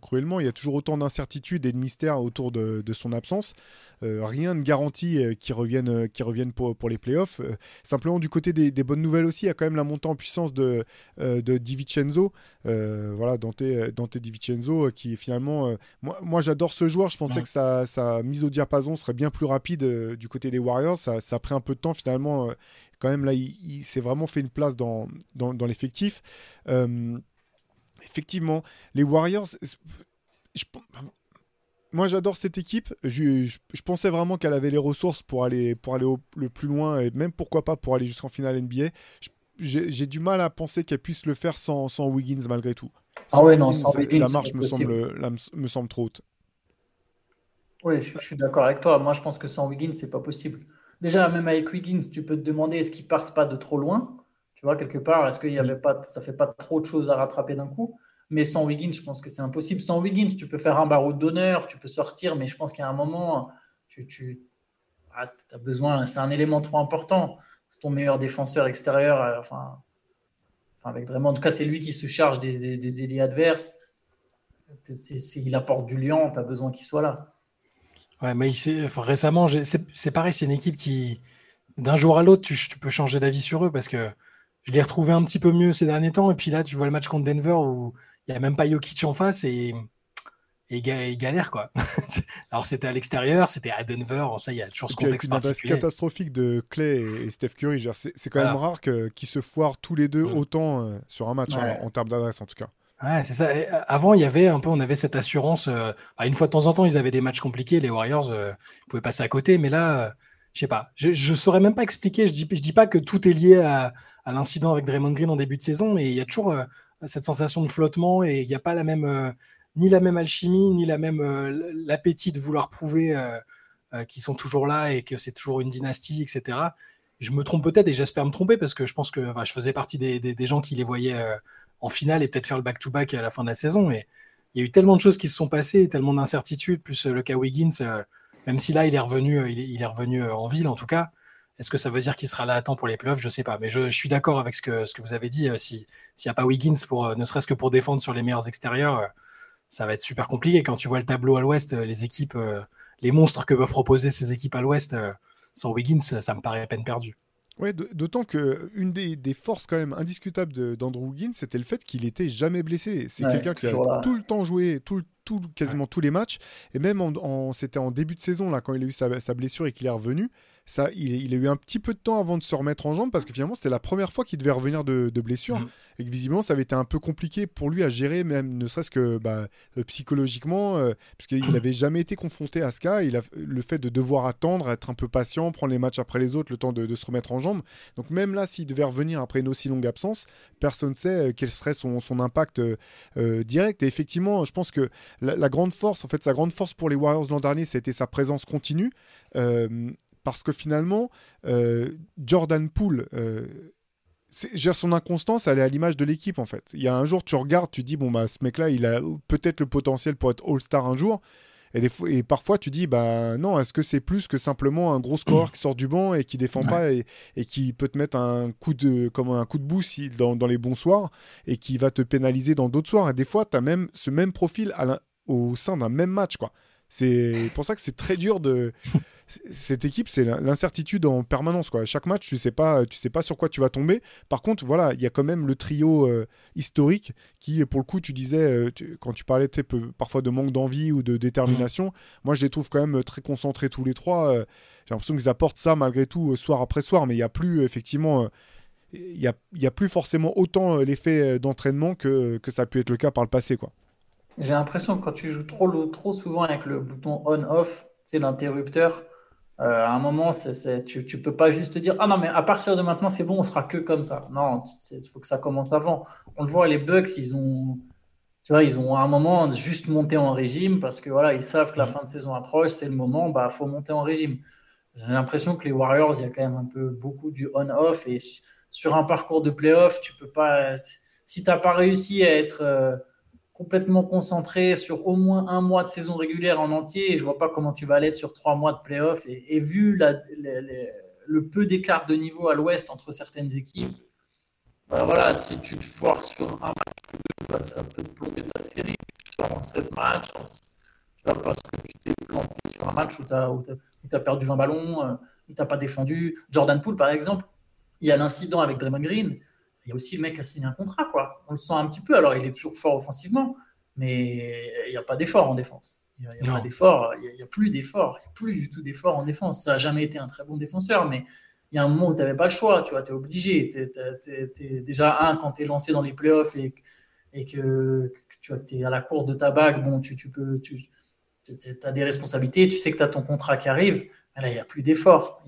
cruellement. Il y a toujours autant d'incertitudes et de mystères autour de son absence. Rien ne garantit qu'ils reviennent pour les playoffs. Simplement, du côté des bonnes nouvelles aussi, il y a quand même la montée en puissance de Di Vincenzo. Voilà, Dante Di Vincenzo, qui finalement... moi, j'adore ce joueur. Je pensais que sa mise au diapason serait bien plus rapide du côté des Warriors. Ça a pris un peu de temps, finalement. Quand même, là, il s'est vraiment fait une place dans l'effectif. Effectivement, les Warriors, moi j'adore cette équipe, je pensais vraiment qu'elle avait les ressources pour aller le plus loin et même pourquoi pas pour aller jusqu'en finale NBA. J'ai du mal à penser qu'elle puisse le faire sans Wiggins malgré tout. Sans Wiggins, la marche me semble trop haute. Oui, je suis d'accord avec toi, moi je pense que sans Wiggins c'est pas possible. Déjà même avec Wiggins tu peux te demander est-ce qu'ils partent pas de trop loin ? Tu vois, quelque part, est-ce qu'il y avait pas, ça ne fait pas trop de choses à rattraper d'un coup ? Mais sans Wiggins, je pense que c'est impossible. Sans Wiggins, tu peux faire un barreau d'honneur, tu peux sortir, mais je pense qu'à un moment, t'as besoin, c'est un élément trop important. C'est ton meilleur défenseur extérieur. Avec Draymond, en tout cas, c'est lui qui se charge des ailiers adverses. Il apporte du liant, tu as besoin qu'il soit là. Ouais, mais récemment, c'est pareil, c'est une équipe qui, d'un jour à l'autre, tu peux changer d'avis sur eux parce que je l'ai retrouvé un petit peu mieux ces derniers temps. Et puis là, tu vois le match contre Denver où il n'y a même pas Jokic en face et galère, quoi. Alors, c'était à l'extérieur, c'était à Denver, ça, il y a toujours ce contexte particulier. C'est catastrophique de Clay et Steph Curry. C'est quand même rare qu'ils se foirent tous les deux autant sur un match, en termes d'adresse en tout cas. Ouais, c'est ça. Et avant, on avait cette assurance. Une fois de temps en temps, ils avaient des matchs compliqués. Les Warriors pouvaient passer à côté. Mais là, je sais pas. Je saurais même pas expliquer. Je dis pas que tout est lié à l'incident avec Draymond Green en début de saison. Mais il y a toujours cette sensation de flottement et il n'y a pas ni la même alchimie, ni la même l'appétit de vouloir prouver qu'ils sont toujours là et que c'est toujours une dynastie, etc. Je me trompe peut-être et j'espère me tromper parce que je pense que je faisais partie des gens qui les voyaient en finale et peut-être faire le back-to-back à la fin de la saison. Mais il y a eu tellement de choses qui se sont passées, tellement d'incertitudes, plus le cas Wiggins, même si là, il est revenu en ville en tout cas. Est-ce que ça veut dire qu'il sera là à temps pour les playoffs ? Je ne sais pas, mais je suis d'accord avec ce que vous avez dit. S'il n'y a pas Wiggins, ne serait-ce que pour défendre sur les meilleurs extérieurs, ça va être super compliqué. Quand tu vois le tableau à l'ouest, les équipes, les monstres que peuvent proposer ces équipes à l'ouest, sans Wiggins, ça me paraît à peine perdu. Ouais, d'autant qu'une des forces quand même indiscutables d'Andrew Wiggins, c'était le fait qu'il n'était jamais blessé. C'est quelqu'un qui a tout le temps joué, quasiment tous les matchs. Et même c'était en début de saison, là, quand il a eu sa blessure et qu'il est revenu, il a eu un petit peu de temps avant de se remettre en jambes parce que finalement, c'était la première fois qu'il devait revenir de blessure. Mmh. Et que visiblement, ça avait été un peu compliqué pour lui à gérer, même ne serait-ce que psychologiquement, parce qu'il n'avait jamais été confronté à ce cas. Le fait de devoir attendre, être un peu patient, prendre les matchs après les autres, le temps de se remettre en jambes. Donc même là, s'il devait revenir après une aussi longue absence, personne ne sait quel serait son impact direct. Et effectivement, je pense que sa grande force pour les Warriors l'an dernier, c'était sa présence continue. Parce que finalement, Jordan Poole... son inconstance, elle est à l'image de l'équipe en fait. Il y a un jour, tu regardes, tu dis ce mec-là, il a peut-être le potentiel pour être All-Star un jour. Et parfois, tu dis non, est-ce que c'est plus que simplement un gros scoreur qui sort du banc et qui défend pas et qui peut te mettre un coup de boue dans les bons soirs et qui va te pénaliser dans d'autres soirs. Et des fois, tu as même ce même profil au sein d'un même match, quoi. C'est pour ça que c'est très dur de cette équipe, c'est l'incertitude en permanence, quoi. Chaque match, tu sais pas sur quoi tu vas tomber. Par contre, voilà, il y a quand même le trio historique qui, pour le coup, tu disais quand tu parlais parfois de manque d'envie ou de détermination. Moi, je les trouve quand même très concentrés tous les trois. J'ai l'impression qu'ils apportent ça malgré tout soir après soir, mais il y a plus effectivement, il y a plus forcément autant l'effet d'entraînement que ça a pu être le cas par le passé, quoi. J'ai l'impression que quand tu joues trop souvent avec le bouton on-off, c'est l'interrupteur, à un moment, tu ne peux pas juste te dire « Ah non, mais à partir de maintenant, c'est bon, on sera que comme ça. » Non, il faut que ça commence avant. On le voit, les Bucks, ils ont à un moment juste monté en régime parce que voilà, ils savent que la fin de saison approche, c'est le moment, faut monter en régime. J'ai l'impression que les Warriors, il y a quand même un peu beaucoup du on-off et sur un parcours de play-off, tu peux pas… Si tu n'as pas réussi à être… complètement concentré sur au moins un mois de saison régulière en entier, et je vois pas comment tu vas l'être sur 3 mois de play-off, et vu le peu d'écart de niveau à l'ouest entre certaines équipes, si tu te foires sur un match ou deux, ça peut te plomber ta série, tu sors en 7 matchs, parce que tu t'es planté sur un match où tu as perdu 20 ballons, où tu n'as pas défendu. Jordan Poole, par exemple, il y a l'incident avec Draymond Green, il y a aussi le mec qui a signé un contrat, quoi. On le sent un petit peu. Alors, il est toujours fort offensivement, mais il n'y a pas d'effort en défense. Il n'y a plus d'effort. Il n'y a plus du tout d'effort en défense. Ça n'a jamais été un très bon défenseur, mais il y a un moment où tu n'avais pas le choix. Tu es obligé. T'es déjà, quand tu es lancé dans les playoffs et que tu es à la cour de ta bague, tu as des responsabilités. Tu sais que tu as ton contrat qui arrive. Mais là, il n'y a plus d'effort.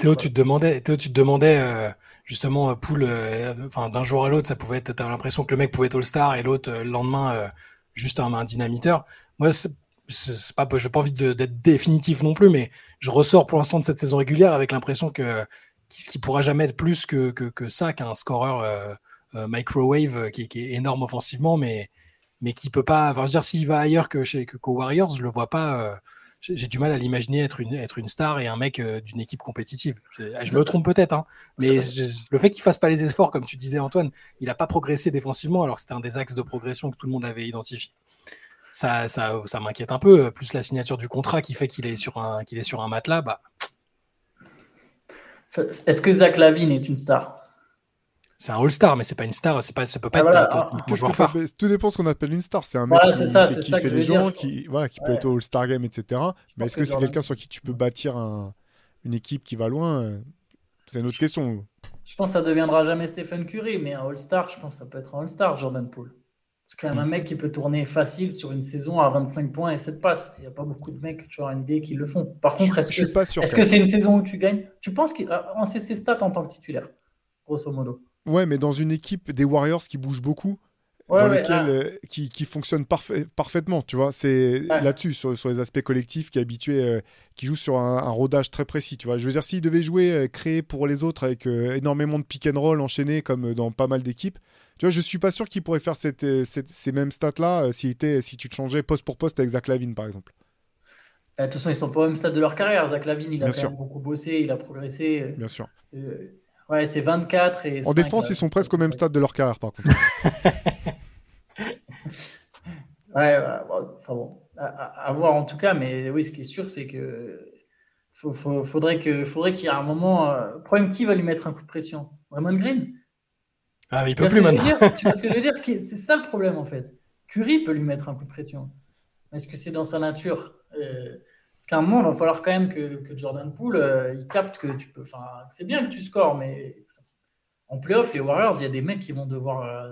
Théo, tu te demandais justement, Poole, d'un jour à l'autre, ça pouvait être. T'as l'impression que le mec pouvait être All-Star et l'autre le lendemain juste un dynamiteur. Moi, c'est pas, j'ai pas envie d'être définitif non plus, mais je ressors pour l'instant de cette saison régulière avec l'impression que ce qui pourra jamais être plus que ça, qu'un scoreur microwave qui est énorme offensivement, mais qui peut pas. S'il va ailleurs qu'aux Warriors, je le vois pas. j'ai du mal à l'imaginer être une star et un mec d'une équipe compétitive. Je me trompe peut-être, hein, mais le fait qu'il fasse pas les efforts, comme tu disais Antoine, il a pas progressé défensivement alors que c'était un des axes de progression que tout le monde avait identifié. Ça m'inquiète un peu, plus la signature du contrat qui fait qu'il est sur un matelas. Est-ce que Zach Lavine est une star ? C'est un all-star, mais c'est pas une star, ça peut pas être un joueur phare. Tout dépend de ce qu'on appelle une star. C'est un mec qui fait les gens, qui peut être au all-star game, etc. Mais est-ce que c'est quelqu'un sur qui tu peux bâtir une équipe qui va loin ? C'est une autre question. Je pense que ça deviendra jamais Stephen Curry, mais un all-star, je pense que ça peut être un all-star, Jordan Poole. C'est quand même un mec qui peut tourner facile sur une saison à 25 points et 7 passes. Il n'y a pas beaucoup de mecs, tu vois, NBA qui le font. Par contre, est-ce que c'est une saison où tu gagnes ? Tu penses qu'on sait ses stats en tant que titulaire, grosso modo. Ouais, mais dans une équipe des Warriors qui bouge beaucoup, qui fonctionne parfaitement, tu vois. C'est là-dessus, sur les aspects collectifs, qui est habitué, qui joue sur un rodage très précis, tu vois. Je veux dire, s'il devait jouer créé pour les autres avec énormément de pick and roll enchaîné comme dans pas mal d'équipes, tu vois, je suis pas sûr qu'il pourrait faire ces mêmes stats-là si tu te changeais poste pour poste avec Zach Lavine, par exemple. De toute façon, ils sont pas au même stade de leur carrière. Zach Lavine, il a quand même beaucoup bossé, il a progressé. Bien sûr. Ouais, c'est 24 et 5. En défense, ils sont presque au même stade de leur carrière, par contre. À voir en tout cas. Mais oui, ce qui est sûr, c'est que faudrait qu'il y ait un moment... problème, qui va lui mettre un coup de pression ? Draymond Green ? Ah, mais il peut plus maintenant. Tu vois ce que je veux dire ? C'est ça le problème, en fait. Curry peut lui mettre un coup de pression. Est-ce que c'est dans sa nature ? Parce qu'à un moment, il va falloir quand même que Jordan Poole, il capte que tu peux... Enfin, c'est bien que tu scores, mais en play-off, les Warriors, il y a des mecs qui vont devoir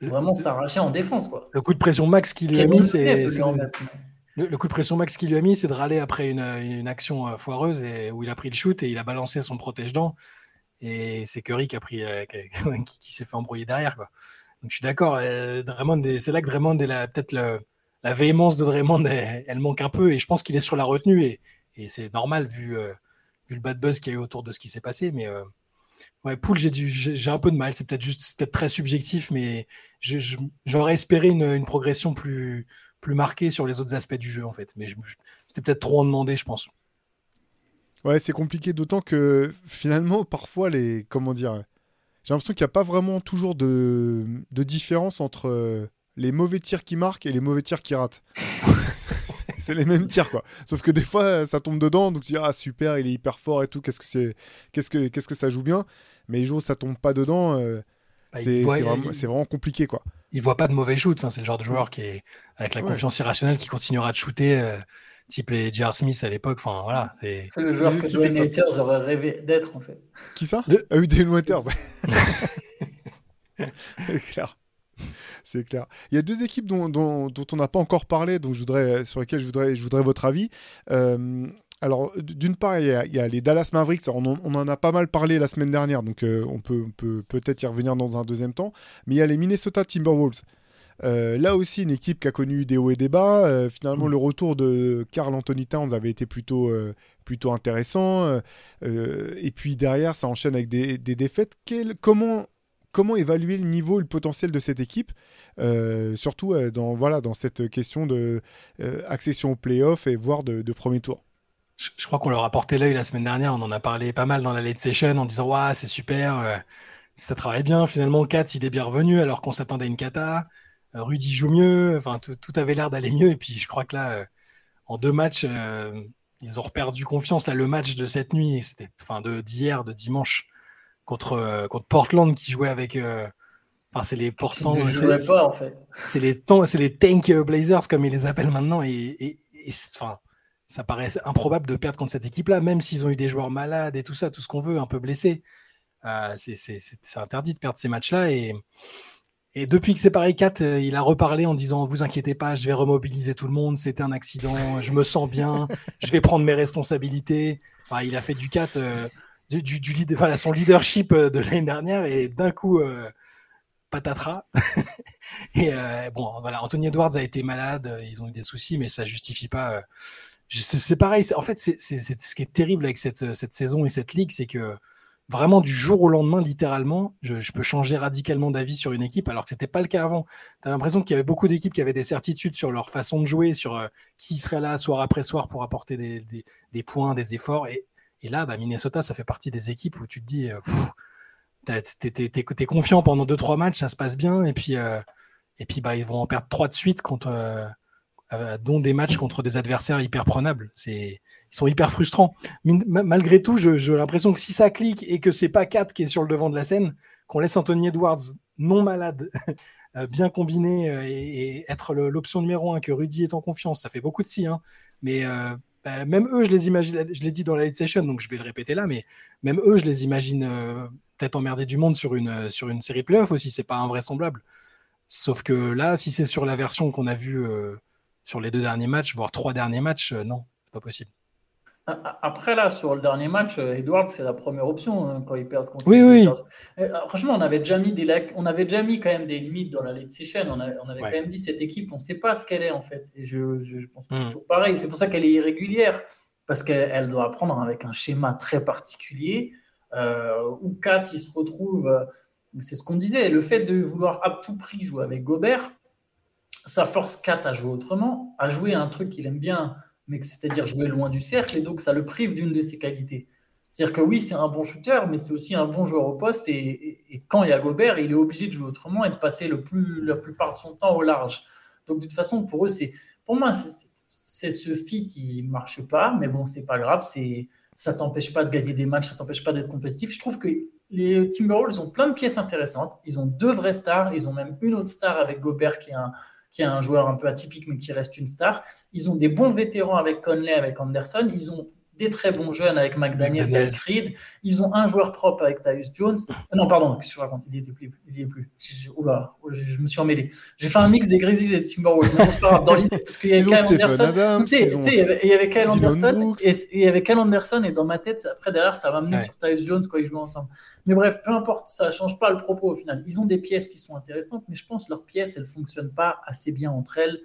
vraiment s'arracher en défense, quoi. Le coup de pression max qu'il lui a mis, c'est de râler après une action foireuse où il a pris le shoot et il a balancé son protège-dent. Et c'est Curry qui s'est fait embrouiller derrière, quoi. Donc, je suis d'accord. C'est là que Draymond est peut-être la véhémence de Draymond, elle manque un peu, et je pense qu'il est sur la retenue, et c'est normal vu le bad buzz qu'il y a eu autour de ce qui s'est passé. Mais Poole, j'ai un peu de mal. C'est peut-être très subjectif, mais j'aurais espéré une progression plus marquée sur les autres aspects du jeu, en fait. Mais c'était peut-être trop en demander, je pense. Ouais, c'est compliqué, d'autant que finalement, parfois, j'ai l'impression qu'il n'y a pas vraiment toujours de différence entre les mauvais tirs qui marquent et les mauvais tirs qui ratent. C'est les mêmes tirs, quoi. Sauf que des fois, ça tombe dedans, donc tu dis « Ah, super, il est hyper fort et tout, qu'est-ce que ça joue bien ?» Mais les jours où ça tombe pas dedans, c'est vraiment compliqué, quoi. Il voit pas de mauvais shoot, enfin, c'est le genre de joueur qui est avec la confiance irrationnelle qui continuera de shooter... type les J.R. Smith à l'époque, enfin voilà. C'est le joueur que Dwayne Waiters aurait rêvé d'être, en fait. Qui ça ? Dwayne Waiters. C'est clair. Il y a deux équipes dont on n'a pas encore parlé, donc sur lesquelles je voudrais votre avis. Alors, d'une part, il y a les Dallas Mavericks. On en a pas mal parlé la semaine dernière, donc on peut peut-être y revenir dans un deuxième temps. Mais il y a les Minnesota Timberwolves. Là aussi, une équipe qui a connu des hauts et des bas. Finalement, le retour de Karl Anthony Towns avait été plutôt intéressant. Et puis derrière, ça enchaîne avec des défaites. Comment évaluer le niveau et le potentiel de cette équipe, surtout dans cette question d'accession aux playoffs et voire de premier tour. Je crois qu'on leur a porté l'œil la semaine dernière. On en a parlé pas mal dans la late session en disant « c'est super ». Ça travaille bien, finalement. Kat, il est bien revenu alors qu'on s'attendait à une cata. Rudy joue mieux, enfin tout avait l'air d'aller mieux. Et puis je crois que là, en deux matchs, ils ont reperdu confiance. Là, le match de cette nuit, c'était de dimanche contre Portland qui jouait avec. C'est les Portland. C'est les Tank Blazers comme ils les appellent maintenant. Et ça paraît improbable de perdre contre cette équipe-là, même s'ils ont eu des joueurs malades et tout ça, tout ce qu'on veut, un peu blessés. C'est interdit de perdre ces matchs-là, et depuis que c'est pareil, Kat, il a reparlé en disant « Vous inquiétez pas, je vais remobiliser tout le monde, c'était un accident, je me sens bien, je vais prendre mes responsabilités. » Il a fait du Kat, son leadership de l'année dernière, et d'un coup, patatras. Anthony Edwards a été malade, ils ont eu des soucis, mais ça justifie pas. C'est pareil, en fait, c'est ce qui est terrible avec cette saison et cette ligue, c'est que vraiment du jour au lendemain, littéralement, je peux changer radicalement d'avis sur une équipe, alors que c'était pas le cas avant. Tu as l'impression qu'il y avait beaucoup d'équipes qui avaient des certitudes sur leur façon de jouer, sur qui serait là soir après soir pour apporter des points, des efforts. Et là, bah, Minnesota, ça fait partie des équipes où tu te dis, t'es confiant pendant 2-3 matchs, ça se passe bien, et puis bah, ils vont en perdre 3 de suite contre... dont des matchs contre des adversaires hyper prenables. Ils sont hyper frustrants. Malgré tout, j'ai l'impression que si ça clique et que c'est pas 4 qui est sur le devant de la scène, qu'on laisse Anthony Edwards non malade, bien combiné et être l'option numéro 1, que Rudy est en confiance, ça fait beaucoup de si, hein. Mais même eux, je les imagine, je l'ai dit dans la late session, donc je vais le répéter là, mais même eux, je les imagine peut-être emmerder du monde sur une série playoff aussi, c'est pas invraisemblable. Sauf que là, si c'est sur la version qu'on a vue sur les 2 derniers matchs, voire 3 derniers matchs, non, c'est pas possible. Après, là, sur le dernier match, Edwards, c'est la première option quand ils perdent contre les Lakers. Oui. Franchement, on avait déjà mis quand même des limites dans la late session. On avait quand même dit cette équipe, on ne sait pas ce qu'elle est en fait. Et je pense que c'est toujours pareil. C'est pour ça qu'elle est irrégulière, parce qu'elle doit apprendre avec un schéma très particulier où Kat, il se retrouve. C'est ce qu'on disait. Le fait de vouloir à tout prix jouer avec Gobert, ça force Kat à jouer autrement, à jouer un truc qu'il aime bien, mais c'est-à-dire jouer loin du cercle, et donc ça le prive d'une de ses qualités. C'est-à-dire que oui, c'est un bon shooter, mais c'est aussi un bon joueur au poste, et quand il y a Gobert, il est obligé de jouer autrement et de passer la plupart de son temps au large. Donc de toute façon, pour eux, c'est ce fit qui ne marche pas, mais bon, c'est pas grave, ça ne t'empêche pas de gagner des matchs, ça ne t'empêche pas d'être compétitif. Je trouve que les Timberwolves ont plein de pièces intéressantes, ils ont 2 vraies stars, ils ont même une autre star avec Gobert qui est un joueur un peu atypique, mais qui reste une star. Ils ont des bons vétérans avec Conley, avec Anderson. Ils ont des très bons jeunes avec McDaniels et Alfred. Ils ont un joueur propre avec Tyus Jones. Non, pardon, qu'est-ce que je raconte ? Il n'y est plus. Oula, je me suis emmêlé. J'ai fait un mix des Grizzlies et des Timberwolves. Non, c'est pas grave, dans l'idée, parce qu'il y avait Kyle Anderson. Il y avait Kyle Anderson. Et dans ma tête, après, derrière, ça va amener sur Tyus Jones quand ils jouent ensemble. Mais bref, peu importe, ça ne change pas le propos au final. Ils ont des pièces qui sont intéressantes, mais je pense que leurs pièces, elles ne fonctionnent pas assez bien entre elles.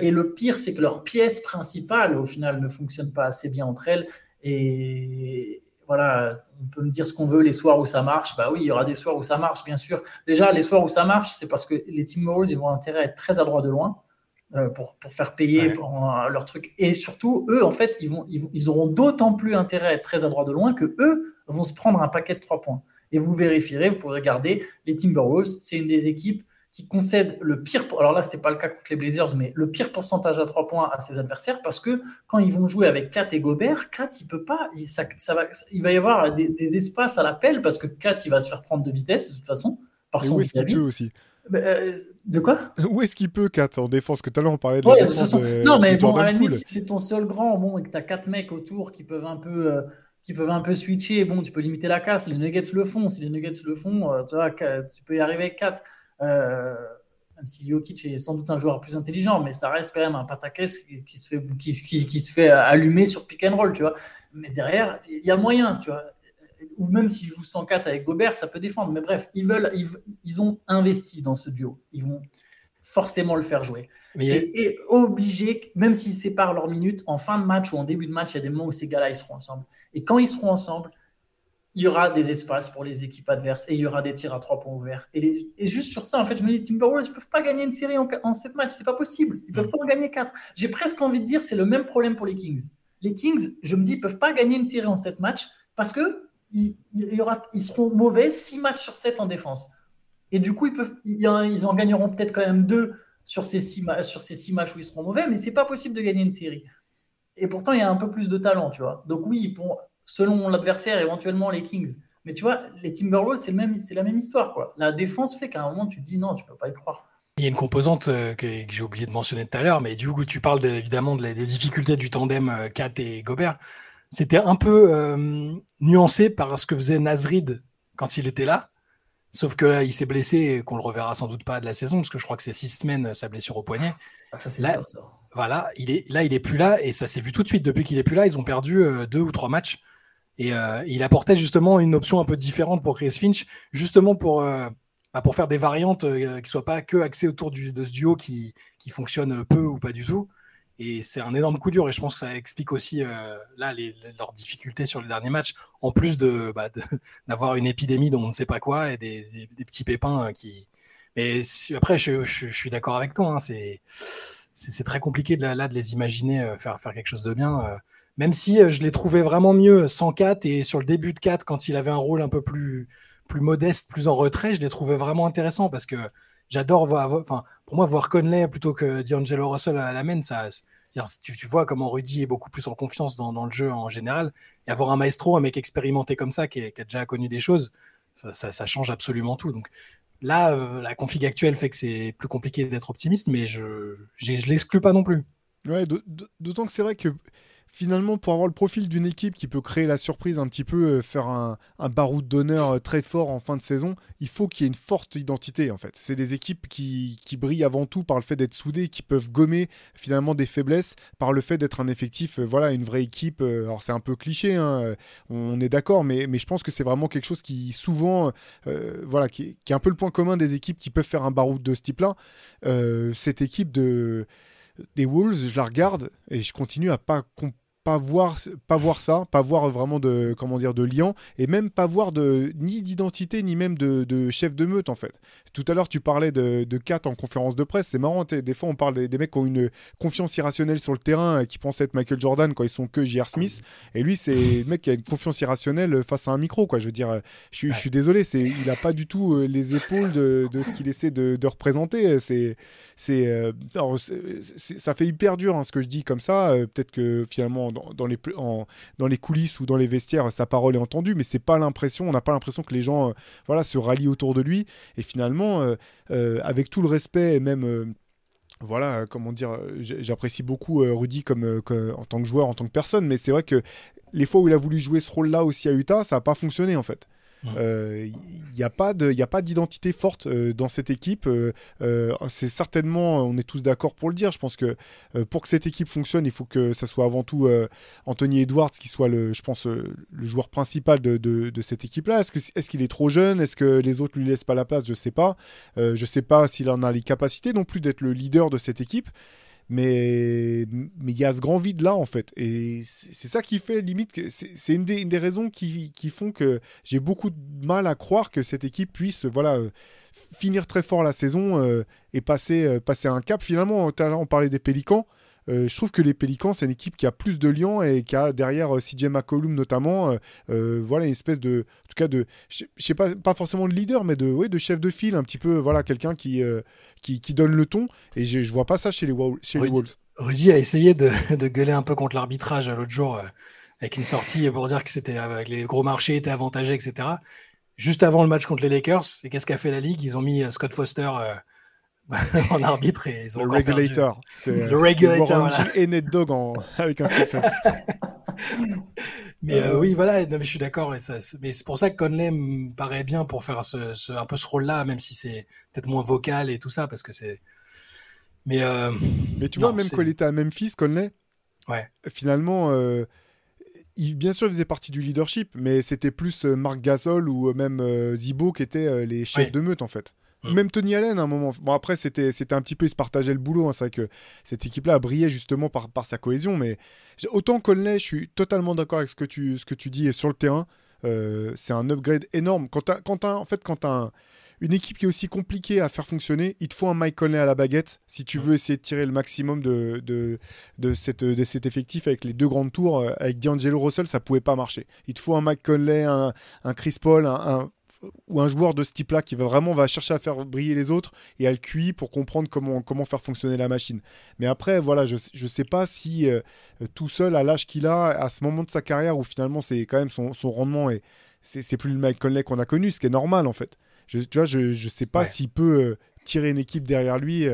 Et le pire, c'est que leurs pièces principales, au final, ne fonctionnent pas assez bien entre elles. Et voilà, on peut me dire ce qu'on veut, les soirs où ça marche. Bah oui, il y aura des soirs où ça marche, bien sûr. Déjà, les soirs où ça marche, c'est parce que les Timberwolves, ils ont intérêt à être très adroits de loin pour faire payer leur truc. Et surtout, eux, en fait, ils auront d'autant plus intérêt à être très adroits de loin que eux vont se prendre un paquet de 3 points. Et vous vérifierez, vous pourrez regarder, les Timberwolves, c'est une des équipes qui concède le pire, alors là c'était pas le cas contre les Blazers, mais le pire pourcentage à 3 points à ses adversaires, parce que quand ils vont jouer avec Kat et Gobert, Kat il peut pas, il va y avoir des espaces à l'appel, parce que Kat il va se faire prendre de vitesse de toute façon par son vis-à-vis. De quoi ? Où est-ce qu'il peut, Kat, en défense ? Que tout à l'heure on parlait de la défense. Non mais bon, à la limite, si c'est ton seul grand, bon, et que t'as 4 mecs autour qui peuvent un peu switcher, bon, tu peux limiter la casse. Les Nuggets le font, tu vois, tu peux y arriver avec Kat. Même si Jokic est sans doute un joueur plus intelligent, mais ça reste quand même un pataquès qui se fait allumer sur pick and roll, tu vois. Mais derrière, il y a moyen, tu vois. Ou même s'ils jouent 104 avec Gobert, ça peut défendre. Mais bref, ils ont investi dans ce duo. Ils vont forcément le faire jouer. C'est obligé, même s'ils séparent leurs minutes, en fin de match ou en début de match, il y a des moments où ces gars-là, ils seront ensemble. Et quand ils seront ensemble, il y aura des espaces pour les équipes adverses et il y aura des tirs à 3 points ouverts. Et juste sur ça, en fait, je me dis, Timberwolves, ils ne peuvent pas gagner une série en 7 matchs. Ce n'est pas possible. Ils ne peuvent pas en gagner 4. J'ai presque envie de dire, c'est le même problème pour les Kings. Les Kings, je me dis, ne peuvent pas gagner une série en 7 matchs parce qu'ils seront mauvais 6 matchs sur 7 en défense. Et du coup, ils en gagneront peut-être quand même 2 sur ces 6 matchs où ils seront mauvais, mais ce n'est pas possible de gagner une série. Et pourtant, il y a un peu plus de talent, tu vois. Donc oui, bon, selon l'adversaire, éventuellement les Kings. Mais tu vois, les Timberwolves, c'est la même histoire, quoi. La défense fait qu'à un moment, tu te dis non, tu ne peux pas y croire. Il y a une composante que j'ai oublié de mentionner tout à l'heure, mais du coup, tu parles évidemment des difficultés du tandem Kat et Gobert. C'était un peu nuancé par ce que faisait Nasrid quand il était là, sauf que là, il s'est blessé et qu'on ne le reverra sans doute pas de la saison, parce que je crois que c'est 6 semaines, sa blessure au poignet. Ah, ça, c'est là, ça. Voilà, il n'est plus là et ça s'est vu tout de suite. Depuis qu'il n'est plus là, ils ont perdu 2 ou 3 matchs. Et il apportait justement une option un peu différente pour Chris Finch, justement pour faire des variantes qui ne soient pas que axées autour de ce duo qui fonctionne peu ou pas du tout. Et c'est un énorme coup dur, et je pense que ça explique aussi là leurs difficultés sur les derniers matchs, en plus d'avoir une épidémie dont on ne sait pas quoi, et des petits pépins qui... Mais après, je suis d'accord avec toi, hein, c'est très compliqué de les imaginer faire quelque chose de bien, même si je les trouvais vraiment mieux sans Kat, et sur le début de Kat, quand il avait un rôle un peu plus modeste, plus en retrait, je les trouvais vraiment intéressants, parce que j'adore voir, enfin, pour moi, voir Conley plutôt que D'Angelo Russell à la main, ça, tu vois comment Rudy est beaucoup plus en confiance dans le jeu en général. Et avoir un maestro, un mec expérimenté comme ça, qui a déjà connu des choses, ça change absolument tout. Donc là, la config actuelle fait que c'est plus compliqué d'être optimiste, mais je l'exclus pas non plus. Ouais, d'autant que c'est vrai que finalement, pour avoir le profil d'une équipe qui peut créer la surprise un petit peu, faire un baroud d'honneur très fort en fin de saison, il faut qu'il y ait une forte identité en fait. C'est des équipes qui brillent avant tout par le fait d'être soudées, qui peuvent gommer finalement des faiblesses par le fait d'être un effectif, voilà, une vraie équipe. Alors c'est un peu cliché, hein, on est d'accord, mais je pense que c'est vraiment quelque chose qui souvent, voilà, qui est un peu le point commun des équipes qui peuvent faire un baroud de ce type-là. Cette équipe des Wolves, je la regarde et je continue à pas voir vraiment de, comment dire, de liant, et même pas voir ni d'identité ni même de chef de meute en fait. Tout à l'heure tu parlais de Kat en conférence de presse, c'est marrant, des fois on parle des mecs qui ont une confiance irrationnelle sur le terrain, qui pensent être Michael Jordan quand ils sont que J.R. Smith, et lui c'est le mec qui a une confiance irrationnelle face à un micro, quoi. Je veux dire, je suis désolé, il a pas du tout les épaules de ce qu'il essaie de représenter. Ça fait hyper dur, hein, ce que je dis comme ça, peut-être que finalement dans les coulisses ou dans les vestiaires sa parole est entendue, mais c'est pas l'impression, on n'a pas l'impression que les gens voilà, se rallient autour de lui, et finalement avec tout le respect, et même voilà, comment dire, j'apprécie beaucoup Rudy comme en tant que joueur, en tant que personne, mais c'est vrai que les fois où il a voulu jouer ce rôle là aussi à Utah, ça n'a pas fonctionné en fait. Il n'y a pas d'identité forte dans cette équipe. C'est certainement, on est tous d'accord pour le dire, je pense que pour que cette équipe fonctionne, il faut que ça soit avant tout Anthony Edwards qui soit le joueur principal de cette équipe-là. Est-ce qu'il est trop jeune ? Est-ce que les autres ne lui laissent pas la place ? Je ne sais pas. Je ne sais pas s'il en a les capacités non plus d'être le leader de cette équipe. Mais il y a ce grand vide là en fait, et c'est ça qui fait limite que c'est une des raisons qui font que j'ai beaucoup de mal à croire que cette équipe puisse, voilà, finir très fort la saison et passer un cap. Finalement, tout à l'heure on parlait des Pélicans, je trouve que les Pélicans, c'est une équipe qui a plus de liant et qui a derrière CJ McCollum notamment, voilà, une espèce de, en tout cas de, je sais pas forcément de leader, mais de chef de file un petit peu, voilà, quelqu'un qui donne le ton, et je vois pas ça chez les Wolves. Rudy a essayé de gueuler un peu contre l'arbitrage l'autre jour avec une sortie pour dire que c'était, avec les gros marchés étaient avantagés, etc. Juste avant le match contre les Lakers, et qu'est-ce qu'a fait la Ligue ? Ils ont mis Scott Foster en arbitre, et ils ont le régulateur. Le régulateur, voilà. Et Ned Dog avec un sifflet. Mais oui, voilà, non, mais je suis d'accord. Mais c'est pour ça que Conley me paraît bien pour faire un peu ce rôle-là, même si c'est peut-être moins vocal et tout ça, parce que c'est... Mais tu vois, même quand il était à Memphis, Conley, ouais, finalement... bien sûr, il faisait partie du leadership, mais c'était plus Marc Gasol ou même Zibo qui étaient les chefs, oui, de meute, en fait. Même Tony Allen à un moment. Bon, après, c'était un petit peu, ils se partageaient le boulot, hein. C'est vrai que cette équipe-là a brillé justement par sa cohésion. Mais autant Conley, je suis totalement d'accord avec ce que tu dis sur le terrain. C'est un upgrade énorme. Quand t'as une équipe qui est aussi compliquée à faire fonctionner, il te faut un Mike Conley à la baguette si tu veux essayer de tirer le maximum de cet effectif avec les deux grandes tours. Avec D'Angelo Russell, ça pouvait pas marcher. Il te faut un Mike Conley, un Chris Paul, ou un joueur de ce type-là qui va vraiment chercher à faire briller les autres et à le QI pour comprendre comment faire fonctionner la machine. Mais après, voilà, je sais pas si tout seul, à l'âge qu'il a, à ce moment de sa carrière où finalement c'est quand même son rendement, et c'est plus le Mike Conley qu'on a connu, ce qui est normal en fait. Je sais pas, ouais, s'il peut tirer une équipe derrière lui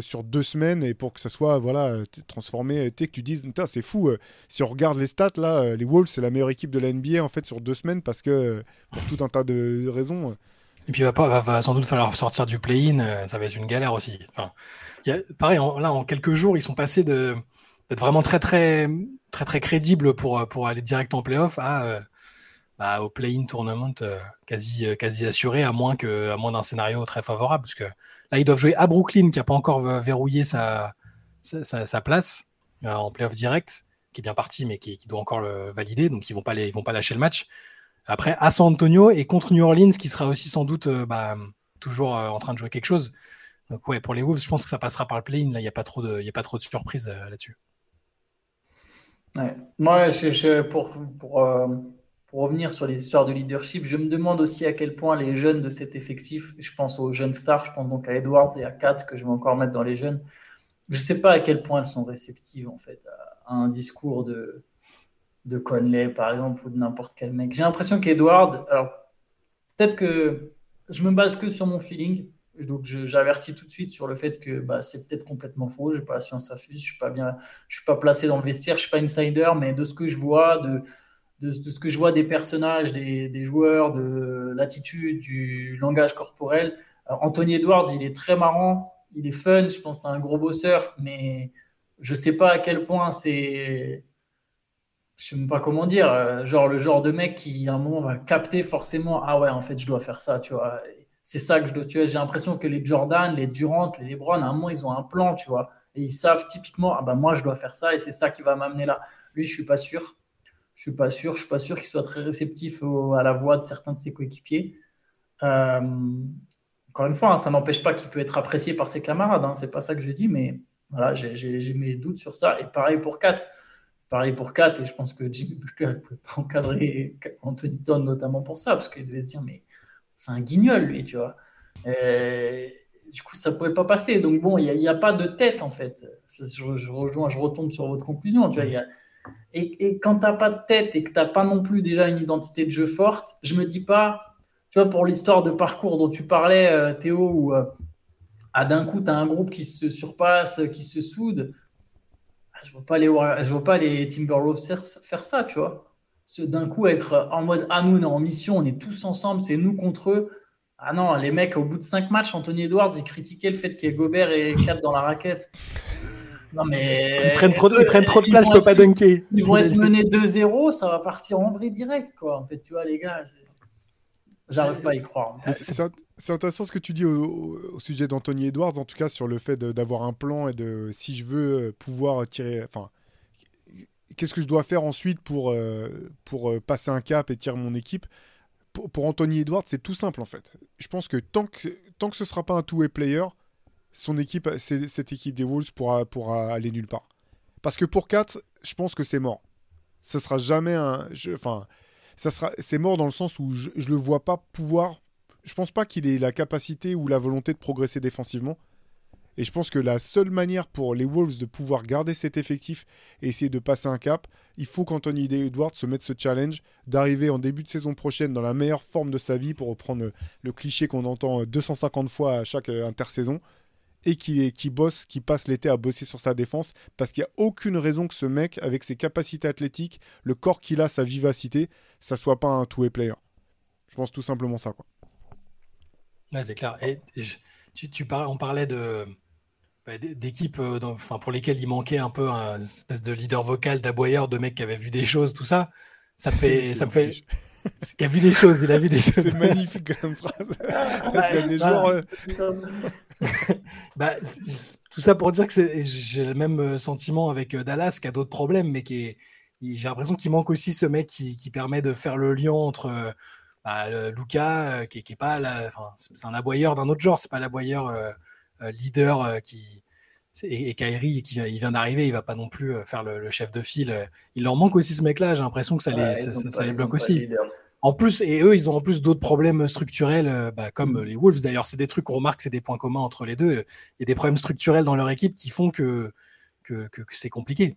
sur 2 semaines, et pour que ça soit, voilà, transformé, que tu dises c'est fou, si on regarde les stats là, les Wolves c'est la meilleure équipe de la NBA en fait sur 2 semaines, parce que pour tout un tas de raisons. Et puis va sans doute falloir sortir du play-in, ça va être une galère aussi. Enfin, pareil, en quelques jours ils sont passés d'être vraiment très très très très crédibles pour aller direct en play-off à au play-in tournament quasi assuré, à moins d'un scénario très favorable, parce que là ils doivent jouer à Brooklyn qui n'a pas encore verrouillé sa sa place en play-off direct, qui est bien parti, mais qui doit encore le valider. Donc, ils vont pas lâcher le match. Après, à San Antonio et contre New Orleans, qui sera aussi sans doute toujours en train de jouer quelque chose. Donc, ouais, pour les Wolves, je pense que ça passera par le play-in. Là, il n'y a pas trop de surprises là-dessus. Ouais. Moi, pour revenir sur les histoires de leadership, je me demande aussi à quel point les jeunes de cet effectif, je pense aux jeunes stars, je pense donc à Edwards et à Kat, que je vais encore mettre dans les jeunes, je ne sais pas à quel point elles sont réceptives en fait, à un discours de Conley, par exemple, ou de n'importe quel mec. J'ai l'impression qu'Edwards, alors peut-être que je me base que sur mon feeling, donc j'avertis tout de suite sur le fait que c'est peut-être complètement faux, je n'ai pas la science infuse, je ne suis pas placé dans le vestiaire, je ne suis pas insider, mais de ce que je vois, de ce que je vois des personnages, des joueurs, de l'attitude, du langage corporel. Alors, Anthony Edwards, il est très marrant, il est fun, je pense que c'est un gros bosseur, mais je ne sais pas à quel point c'est... Je ne sais même pas comment dire, genre le genre de mec qui, à un moment, va capter forcément « Ah ouais, en fait, je dois faire ça, tu vois. C'est ça que je dois tuer. » J'ai l'impression que les Jordan, les Durant, les LeBron, à un moment, ils ont un plan, tu vois. Et ils savent typiquement « Ah bah moi, je dois faire ça et c'est ça qui va m'amener là. » Lui, je ne suis pas sûr. Je ne suis pas sûr qu'il soit très réceptif à la voix de certains de ses coéquipiers. Encore une fois, ça n'empêche pas qu'il peut être apprécié par ses camarades. Ce n'est pas ça que je dis, mais voilà, j'ai mes doutes sur ça. Et pareil pour Kat. Et je pense que Jimmy Butler ne pouvait pas encadrer Anthony Davis notamment pour ça, parce qu'il devait se dire, mais c'est un guignol, lui, tu vois. Du coup, ça ne pouvait pas passer. Donc bon, il n'y a pas de tête, en fait. Je retombe sur votre conclusion, tu vois, Et quand tu n'as pas de tête et que tu n'as pas non plus déjà une identité de jeu forte, je ne me dis pas, tu vois, pour l'histoire de parcours dont tu parlais, Théo, où d'un coup, tu as un groupe qui se surpasse, qui se soude, je ne vois pas les Timberwolves faire ça, tu vois. D'un coup, être en mode « Ah, nous, on est en mission, on est tous ensemble, c'est nous contre eux. » Ah non, les mecs, au bout de 5 matchs, Anthony Edwards, il critiquait le fait qu'il y ait Gobert et Kat dans la raquette. Non mais... Ils prennent trop de place, je ne peux pas dunker. Ils vont être menés 2-0, ça va partir en vrai direct, quoi. En fait, tu vois, les gars, j'arrive pas à y croire. C'est intéressant ce que tu dis au sujet d'Anthony Edwards, en tout cas sur le fait d'avoir un plan et de, si je veux pouvoir tirer... Enfin, qu'est-ce que je dois faire ensuite pour passer un cap et tirer mon équipe ? Pour Anthony Edwards, c'est tout simple, en fait. Je pense que tant que ce ne sera pas un two-way player, son équipe, cette équipe des Wolves pourra aller nulle part. Parce que pour 4, je pense que c'est mort. Ça sera jamais un... c'est mort dans le sens où je le vois pas pouvoir... Je pense pas qu'il ait la capacité ou la volonté de progresser défensivement. Et je pense que la seule manière pour les Wolves de pouvoir garder cet effectif et essayer de passer un cap, il faut qu'Anthony Edwards se mette ce challenge d'arriver en début de saison prochaine dans la meilleure forme de sa vie, pour reprendre le cliché qu'on entend 250 fois à chaque intersaison, et qui passe l'été à bosser sur sa défense, parce qu'il n'y a aucune raison que ce mec, avec ses capacités athlétiques, le corps qu'il a, sa vivacité, ça soit pas un two-way player. Je pense tout simplement ça, quoi. Ouais, c'est clair. Et on parlait d'équipes pour lesquelles il manquait un peu une espèce de leader vocal, d'aboyeur, de mec qui avait vu des choses, tout ça. Ça me fait... Il a vu des choses. C'est magnifique comme phrase. Parce qu'il y a des gens... tout ça pour dire que j'ai le même sentiment avec Dallas, qui a d'autres problèmes, mais j'ai l'impression qu'il manque aussi ce mec qui permet de faire le lien entre Luka, qui est pas c'est un aboyeur d'un autre genre, c'est pas l'aboyeur leader et Kyrie qui vient d'arriver, il va pas non plus faire le chef de file. Il leur manque aussi ce mec-là, j'ai l'impression que ça les bloque aussi. En plus, et eux, ils ont en plus d'autres problèmes structurels, comme les Wolves. D'ailleurs, c'est des trucs qu'on remarque, c'est des points communs entre les deux. Il y a des problèmes structurels dans leur équipe qui font que c'est compliqué.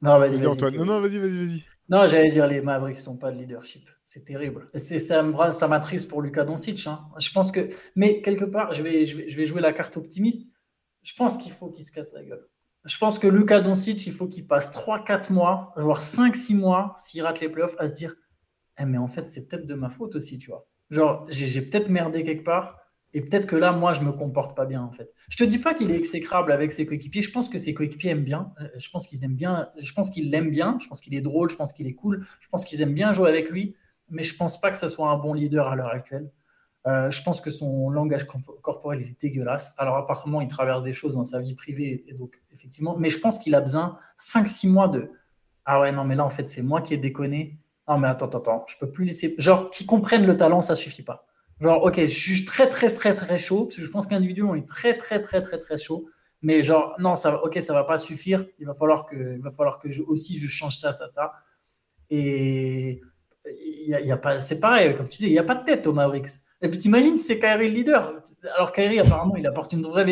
Non, vas-y, Antoine. Non, vas-y. Non, j'allais dire, les Mavericks sont pas de leadership. C'est terrible. Ça m'attriste pour Luka Doncic. Hein. Je pense que, mais quelque part, je vais jouer la carte optimiste. Je pense qu'il faut qu'il se casse la gueule. Je pense que Luka Doncic, il faut qu'il passe 3-4 mois, voire 5-6 mois, s'il rate les playoffs, à se dire « mais en fait, c'est peut-être de ma faute aussi, tu vois. Genre, j'ai peut-être merdé quelque part et peut-être que là, moi, je me comporte pas bien, en fait. » Je te dis pas qu'il est exécrable avec ses coéquipiers. Je pense que ses coéquipiers aiment bien. Je pense qu'ils aiment bien. Je pense qu'ils l'aiment bien. Je pense qu'il est drôle. Je pense qu'il est cool. Je pense qu'ils aiment bien jouer avec lui. Mais je pense pas que ce soit un bon leader à l'heure actuelle. Je pense que son langage corporel est dégueulasse. Alors apparemment, il traverse des choses dans sa vie privée, et donc effectivement. Mais je pense qu'il a besoin 5-6 mois de « Ah ouais, non, mais là, en fait, c'est moi qui ai déconné. Non, mais attends, je peux plus laisser… » Genre, qu'ils comprennent le talent, ça suffit pas. Genre, ok, je suis très, très, très, très chaud, parce que je pense qu'individuellement, il est très, très, très, très, très chaud. Mais genre, non, ça va pas suffire. Il va falloir que je change ça. Et il y a pas… C'est pareil, comme tu disais, il n'y a pas de tête au Mavericks. Et puis t'imagines, c'est Kyrie le leader. Alors Kyrie, apparemment, il apporte une vraie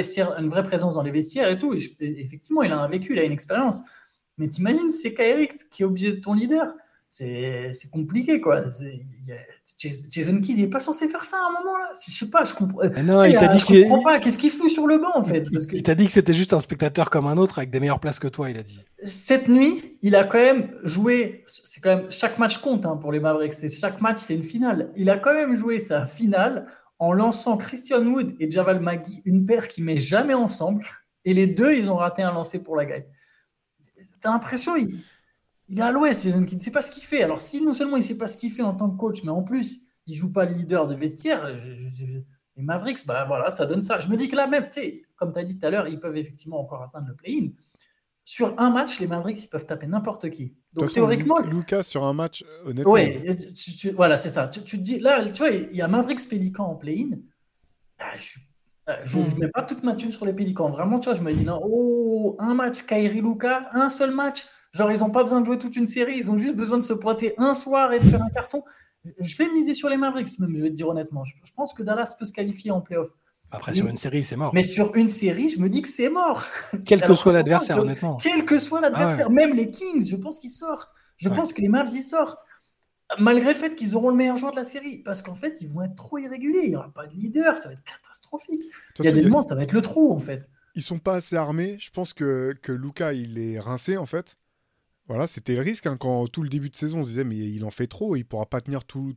présence dans les vestiaires et tout. Et effectivement, il a un vécu, il a une expérience. Mais t'imagines, c'est Kyrie qui est obligé de ton leader. C'est compliqué, quoi. Jason Kidd, il n'est pas censé faire ça à un moment, là. Je sais pas, je comprends. Non, il t'a dit je comprends pas. Qu'est-ce qu'il fout sur le banc, en fait? Parce que... Il t'a dit que c'était juste un spectateur comme un autre avec des meilleures places que toi, il a dit. Cette nuit, il a quand même joué. C'est quand même chaque match compte pour les Mavericks. Chaque match, c'est une finale. Il a quand même joué sa finale en lançant Christian Wood et Javal McGee, une paire qui met jamais ensemble. Et les deux, ils ont raté un lancer pour la gagne. T'as l'impression il est à l'ouest, Jason Kidd ne sait pas ce qu'il fait. Alors si non seulement il ne sait pas ce qu'il fait en tant que coach, mais en plus, il ne joue pas le leader de vestiaire, les Mavericks, bah voilà, ça donne ça. Je me dis que là même, comme tu as dit tout à l'heure, ils peuvent effectivement encore atteindre le play-in. Sur un match, les Mavericks, ils peuvent taper n'importe qui. Donc façon, théoriquement… Lucas sur un match, honnêtement… Oui, voilà, c'est ça. Tu te dis, là, tu vois, il y a Mavericks Pélicans en play-in. Ah, je ne mets pas toute ma thune sur les Pélicans. Vraiment, tu vois, je me dis, non, un match, Kyrie Luka, un seul match. Genre, ils n'ont pas besoin de jouer toute une série, ils ont juste besoin de se pointer un soir et de faire un carton. Je vais miser sur les Mavericks, même, je vais te dire honnêtement. Je pense que Dallas peut se qualifier en play-off. Après, sur une série, c'est mort. Mais sur une série, je me dis que c'est mort. Quel que soit l'adversaire, honnêtement. Quel que soit l'adversaire, même les Kings, je pense qu'ils sortent. Je pense que les Mavs, ils sortent. Malgré le fait qu'ils auront le meilleur joueur de la série. Parce qu'en fait, ils vont être trop irréguliers. Il n'y aura pas de leader, ça va être catastrophique. Il y a des moments, ça va être le trou, en fait. Ils ne sont pas assez armés. Je pense que Luka, il est rincé, en fait. Voilà, c'était le risque quand tout le début de saison on se disait mais il en fait trop, il pourra pas tenir tout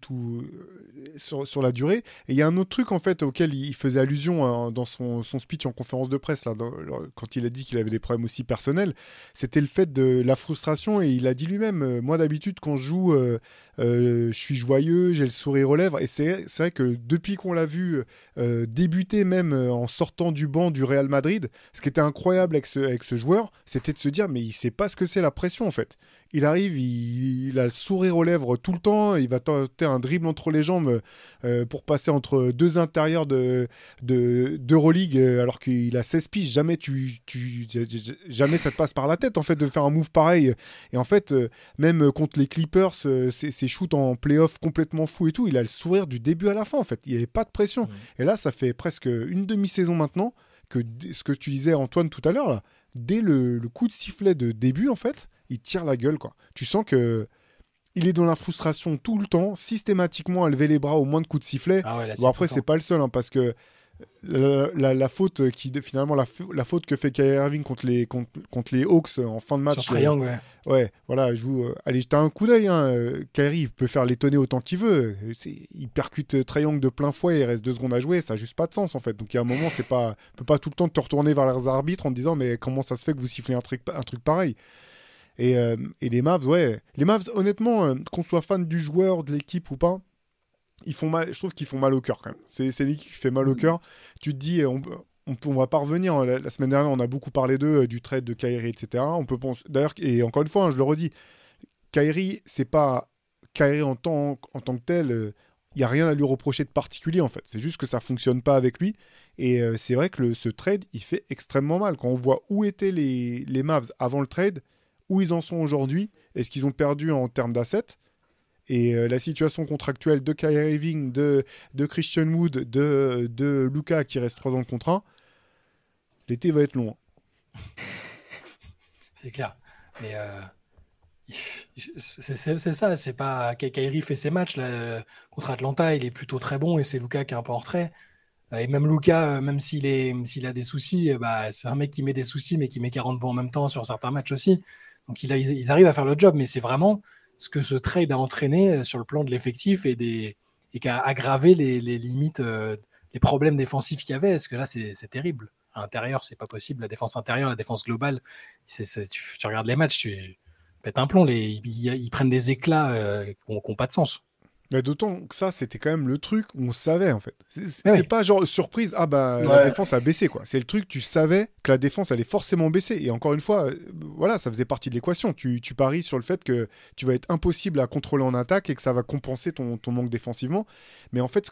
sur la durée. Et il y a un autre truc en fait auquel il faisait allusion dans son speech en conférence de presse là, quand il a dit qu'il avait des problèmes aussi personnels, c'était le fait de la frustration et il a dit lui-même moi d'habitude quand je joue je suis joyeux, j'ai le sourire aux lèvres et c'est vrai que depuis qu'on l'a vu débuter même en sortant du banc du Real Madrid, ce qui était incroyable avec ce joueur, c'était de se dire mais il sait pas ce que c'est la pression en fait. Il arrive, il a le sourire aux lèvres tout le temps, il va tenter un dribble entre les jambes pour passer entre deux intérieurs d'Euroleague alors qu'il a 16 piges, jamais ça te passe par la tête en fait de faire un move pareil et en fait même contre les Clippers ses shoots en play-off complètement fous et tout, il a le sourire du début à la fin en fait, il n'y avait pas de pression et là ça fait presque une demi-saison maintenant que ce que tu disais Antoine tout à l'heure là, dès le coup de sifflet de début en fait il tire la gueule quoi. Tu sens que il est dans la frustration tout le temps, systématiquement à lever les bras au moins de coups de sifflet. Ah ouais, là, bon après c'est pas le seul parce que la faute que fait Kyrie Irving contre les Hawks en fin de match. Sur triangle, ouais, voilà, allez, t'as un coup d'œil. Kyrie il peut faire l'étonner autant qu'il veut. Il percute triangle de plein fouet. Il reste 2 secondes à jouer. Ça n'a juste pas de sens en fait. Donc il y a un moment, c'est pas, peut pas tout le temps te retourner vers les arbitres en te disant mais comment ça se fait que vous sifflez un truc pareil. Et les Mavs, honnêtement, qu'on soit fan du joueur, de l'équipe ou pas. Ils font mal, je trouve qu'ils font mal au cœur quand même. C'est l'équipe qui fait mal au cœur. Tu te dis, on va pas revenir. La semaine dernière, on a beaucoup parlé du trade de Kyrie, etc. On peut penser, d'ailleurs, et encore une fois, je le redis, Kyrie, c'est pas Kyrie en tant que tel. Il n'y a rien à lui reprocher de particulier en fait. C'est juste que ça fonctionne pas avec lui. Et c'est vrai que ce trade, il fait extrêmement mal. Quand on voit où étaient les Mavs avant le trade, où ils en sont aujourd'hui, et ce qu'ils ont perdu en termes d'assets. Et la situation contractuelle de Kyrie Irving, de Christian Wood, de Luka qui reste 3 ans de contrat, l'été va être long. C'est clair. Mais c'est ça. C'est pas Kyrie fait ses matchs là, contre Atlanta, il est plutôt très bon et c'est Luka qui est un peu en retrait. Et même Luka, même s'il a des soucis, c'est un mec qui met des soucis mais qui met 40 points en même temps sur certains matchs aussi. Donc ils arrivent à faire le job, mais c'est vraiment ce que ce trade a entraîné sur le plan de l'effectif et qui a aggravé les limites, les problèmes défensifs qu'il y avait. Parce que là, c'est terrible. À l'intérieur, c'est pas possible. La défense intérieure, la défense globale, tu regardes les matchs, tu pètes un plomb. Ils prennent des éclats qui n'ont pas de sens. Mais d'autant que ça, c'était quand même le truc où on savait, en fait. C'est pas genre surprise, ah bah la défense a baissé, quoi. C'est le truc, tu savais que la défense allait forcément baisser. Et encore une fois, voilà, ça faisait partie de l'équation. Tu paries sur le fait que tu vas être impossible à contrôler en attaque et que ça va compenser ton manque défensivement. Mais en fait,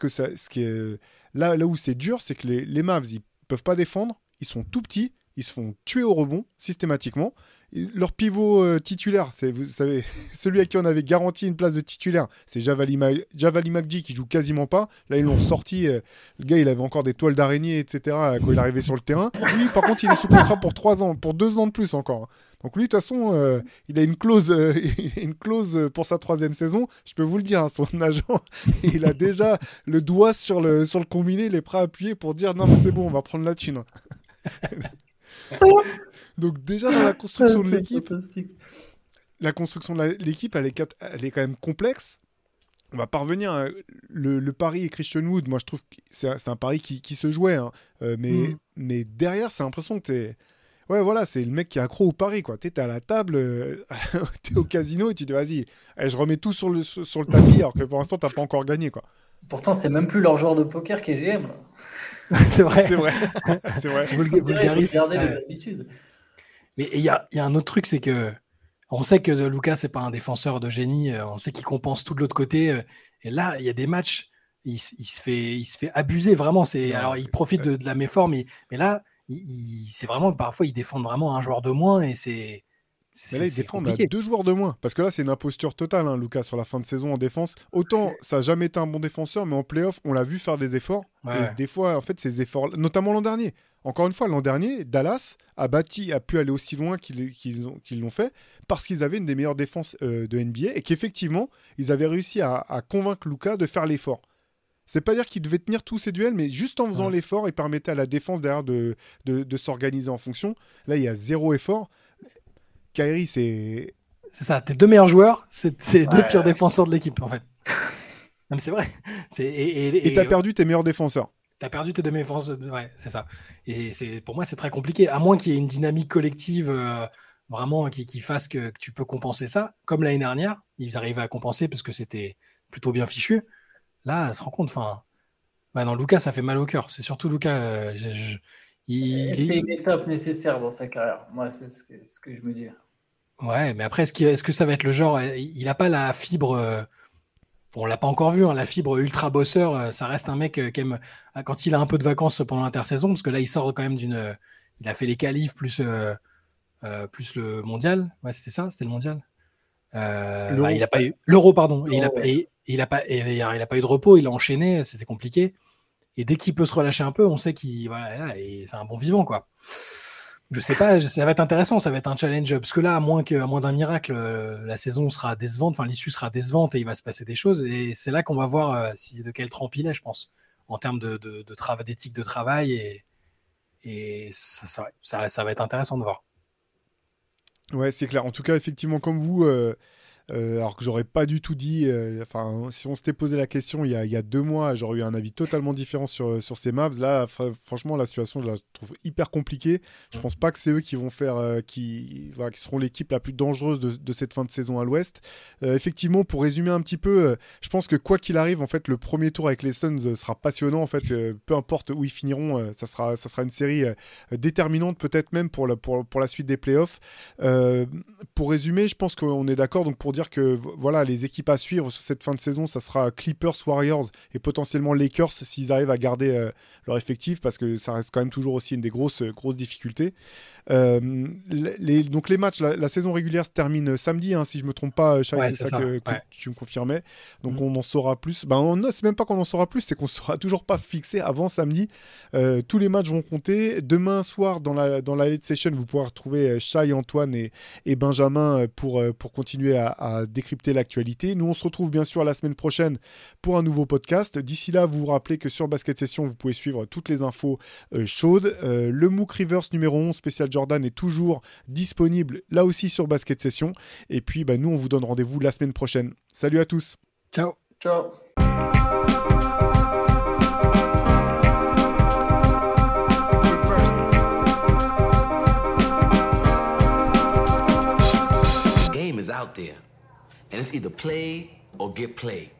là où c'est dur, c'est que les Mavs, ils peuvent pas défendre, ils sont tout petits, ils se font tuer au rebond systématiquement. Leur pivot titulaire, vous savez, celui à qui on avait garanti une place de titulaire, c'est Javali Maggi qui joue quasiment pas. Là, ils l'ont sorti. Le gars, il avait encore des toiles d'araignée, etc. quand il arrivait sur le terrain. Lui, par contre, il est sous contrat pour 3 ans, pour 2 ans de plus encore. Donc lui, de toute façon, il a une clause pour sa 3e saison. Je peux vous le dire, hein, son agent, il a déjà le doigt sur le combiné, il est prêt à appuyer pour dire « Non, mais c'est bon, on va prendre la thune. » Donc déjà dans la construction de l'équipe, elle est quand même complexe. On va parvenir à le pari et Christian Wood. Moi, je trouve que c'est un pari qui se jouait. Hein. Mais derrière, c'est l'impression que t'es... Ouais, voilà, c'est le mec qui est accro au pari, quoi. T'es à la table, t'es au casino et tu dis, vas-y, je remets tout sur le tapis alors que pour l'instant, t'as pas encore gagné, quoi. Pourtant, c'est même plus leur joueur de poker qui est GM. C'est vrai. C'est vrai. Vulgarisme. Mais il y a un autre truc, c'est que on sait que Lucas, c'est pas un défenseur de génie. On sait qu'il compense tout de l'autre côté. Et là, il y a des matchs, il se fait abuser vraiment. Alors, il profite de la méforme, mais là, c'est vraiment parfois ils défendent vraiment un joueur de moins et c'est. Mais là, ils défendent à 2 joueurs de moins. Parce que là, c'est une imposture totale, hein, Lucas, sur la fin de saison en défense. Autant, ça n'a jamais été un bon défenseur, mais en play-off, on l'a vu faire des efforts. Ouais. Et des fois, en fait, ces efforts, notamment l'an dernier. Encore une fois, l'an dernier, Dallas a pu aller aussi loin qu'ils l'ont fait parce qu'ils avaient une des meilleures défenses de NBA et qu'effectivement, ils avaient réussi à convaincre Lucas de faire l'effort. C'est pas dire qu'il devait tenir tous ses duels, mais juste en faisant l'effort, il permettait à la défense derrière de s'organiser en fonction. Là, il y a 0 effort. Kyrie, c'est ça, tes 2 meilleurs joueurs, c'est les 2 pires défenseurs de l'équipe, en fait. Non, mais c'est vrai. Et t'as perdu tes meilleurs défenseurs. T'as perdu tes 2 meilleurs défenseurs, ouais, c'est ça. Et pour moi, c'est très compliqué, à moins qu'il y ait une dynamique collective vraiment qui fasse que tu peux compenser ça. Comme l'année dernière, ils arrivaient à compenser parce que c'était plutôt bien fichu. Là, on se rend compte, non, Lucas, ça fait mal au cœur. C'est surtout Lucas... C'est une étape nécessaire dans sa carrière. Moi, c'est ce que je me dis. Ouais, mais après, est-ce que ça va être le genre... Il n'a pas la fibre... on ne l'a pas encore vu, hein, la fibre ultra-bosseur. Ça reste un mec qui aime... Quand il a un peu de vacances pendant l'intersaison, parce que là, il sort quand même d'une... Il a fait les qualifs plus le mondial. Ouais, c'était le mondial. Il n'a pas eu... L'euro, pardon. Il n'a pas eu de repos, il a enchaîné, c'était compliqué. Et dès qu'il peut se relâcher un peu, on sait qu'il et c'est un bon vivant, quoi. Je sais pas, ça va être intéressant, ça va être un challenge, parce que là, à moins d'un miracle, la saison sera décevante, l'issue sera décevante et il va se passer des choses. Et c'est là qu'on va voir de quelle trempe il est, je pense, en termes d'éthique de travail et ça va être intéressant de voir. Ouais, c'est clair. En tout cas, effectivement, comme vous. Alors que j'aurais pas du tout dit, si on s'était posé la question il y a 2 mois, j'aurais eu un avis totalement différent sur ces Mavs. Là, franchement, la situation, je la trouve hyper compliquée. Je pense pas que c'est eux qui vont faire, qui seront l'équipe la plus dangereuse de cette fin de saison à l'Ouest. Effectivement, pour résumer un petit peu, je pense que quoi qu'il arrive, en fait, le premier tour avec les Suns sera passionnant. En fait, peu importe où ils finiront, ça sera une série déterminante, peut-être même pour la suite des playoffs. Pour résumer, je pense qu'on est d'accord. Donc pour dire que voilà, les équipes à suivre sur cette fin de saison, ça sera Clippers, Warriors et potentiellement Lakers s'ils arrivent à garder leur effectif, parce que ça reste quand même toujours aussi une des grosses difficultés. Donc les matchs, la saison régulière se termine samedi, hein, si je me trompe pas, Chaï, c'est ça que tu me confirmais. Donc on en saura plus. C'est même pas qu'on en saura plus, c'est qu'on sera toujours pas fixé avant samedi. Tous les matchs vont compter. Demain soir dans la late session, vous pourrez retrouver Chaï, Antoine et Benjamin pour continuer à décrypter l'actualité. Nous, on se retrouve bien sûr la semaine prochaine pour un nouveau podcast. D'ici là, vous vous rappelez que sur Basket Session, vous pouvez suivre toutes les infos chaudes. Le MOOC Reverse numéro 11 spécial Jordan est toujours disponible là aussi sur Basket Session. Et puis, nous, on vous donne rendez-vous la semaine prochaine. Salut à tous. Ciao. Ciao. There. And it's either play or get played.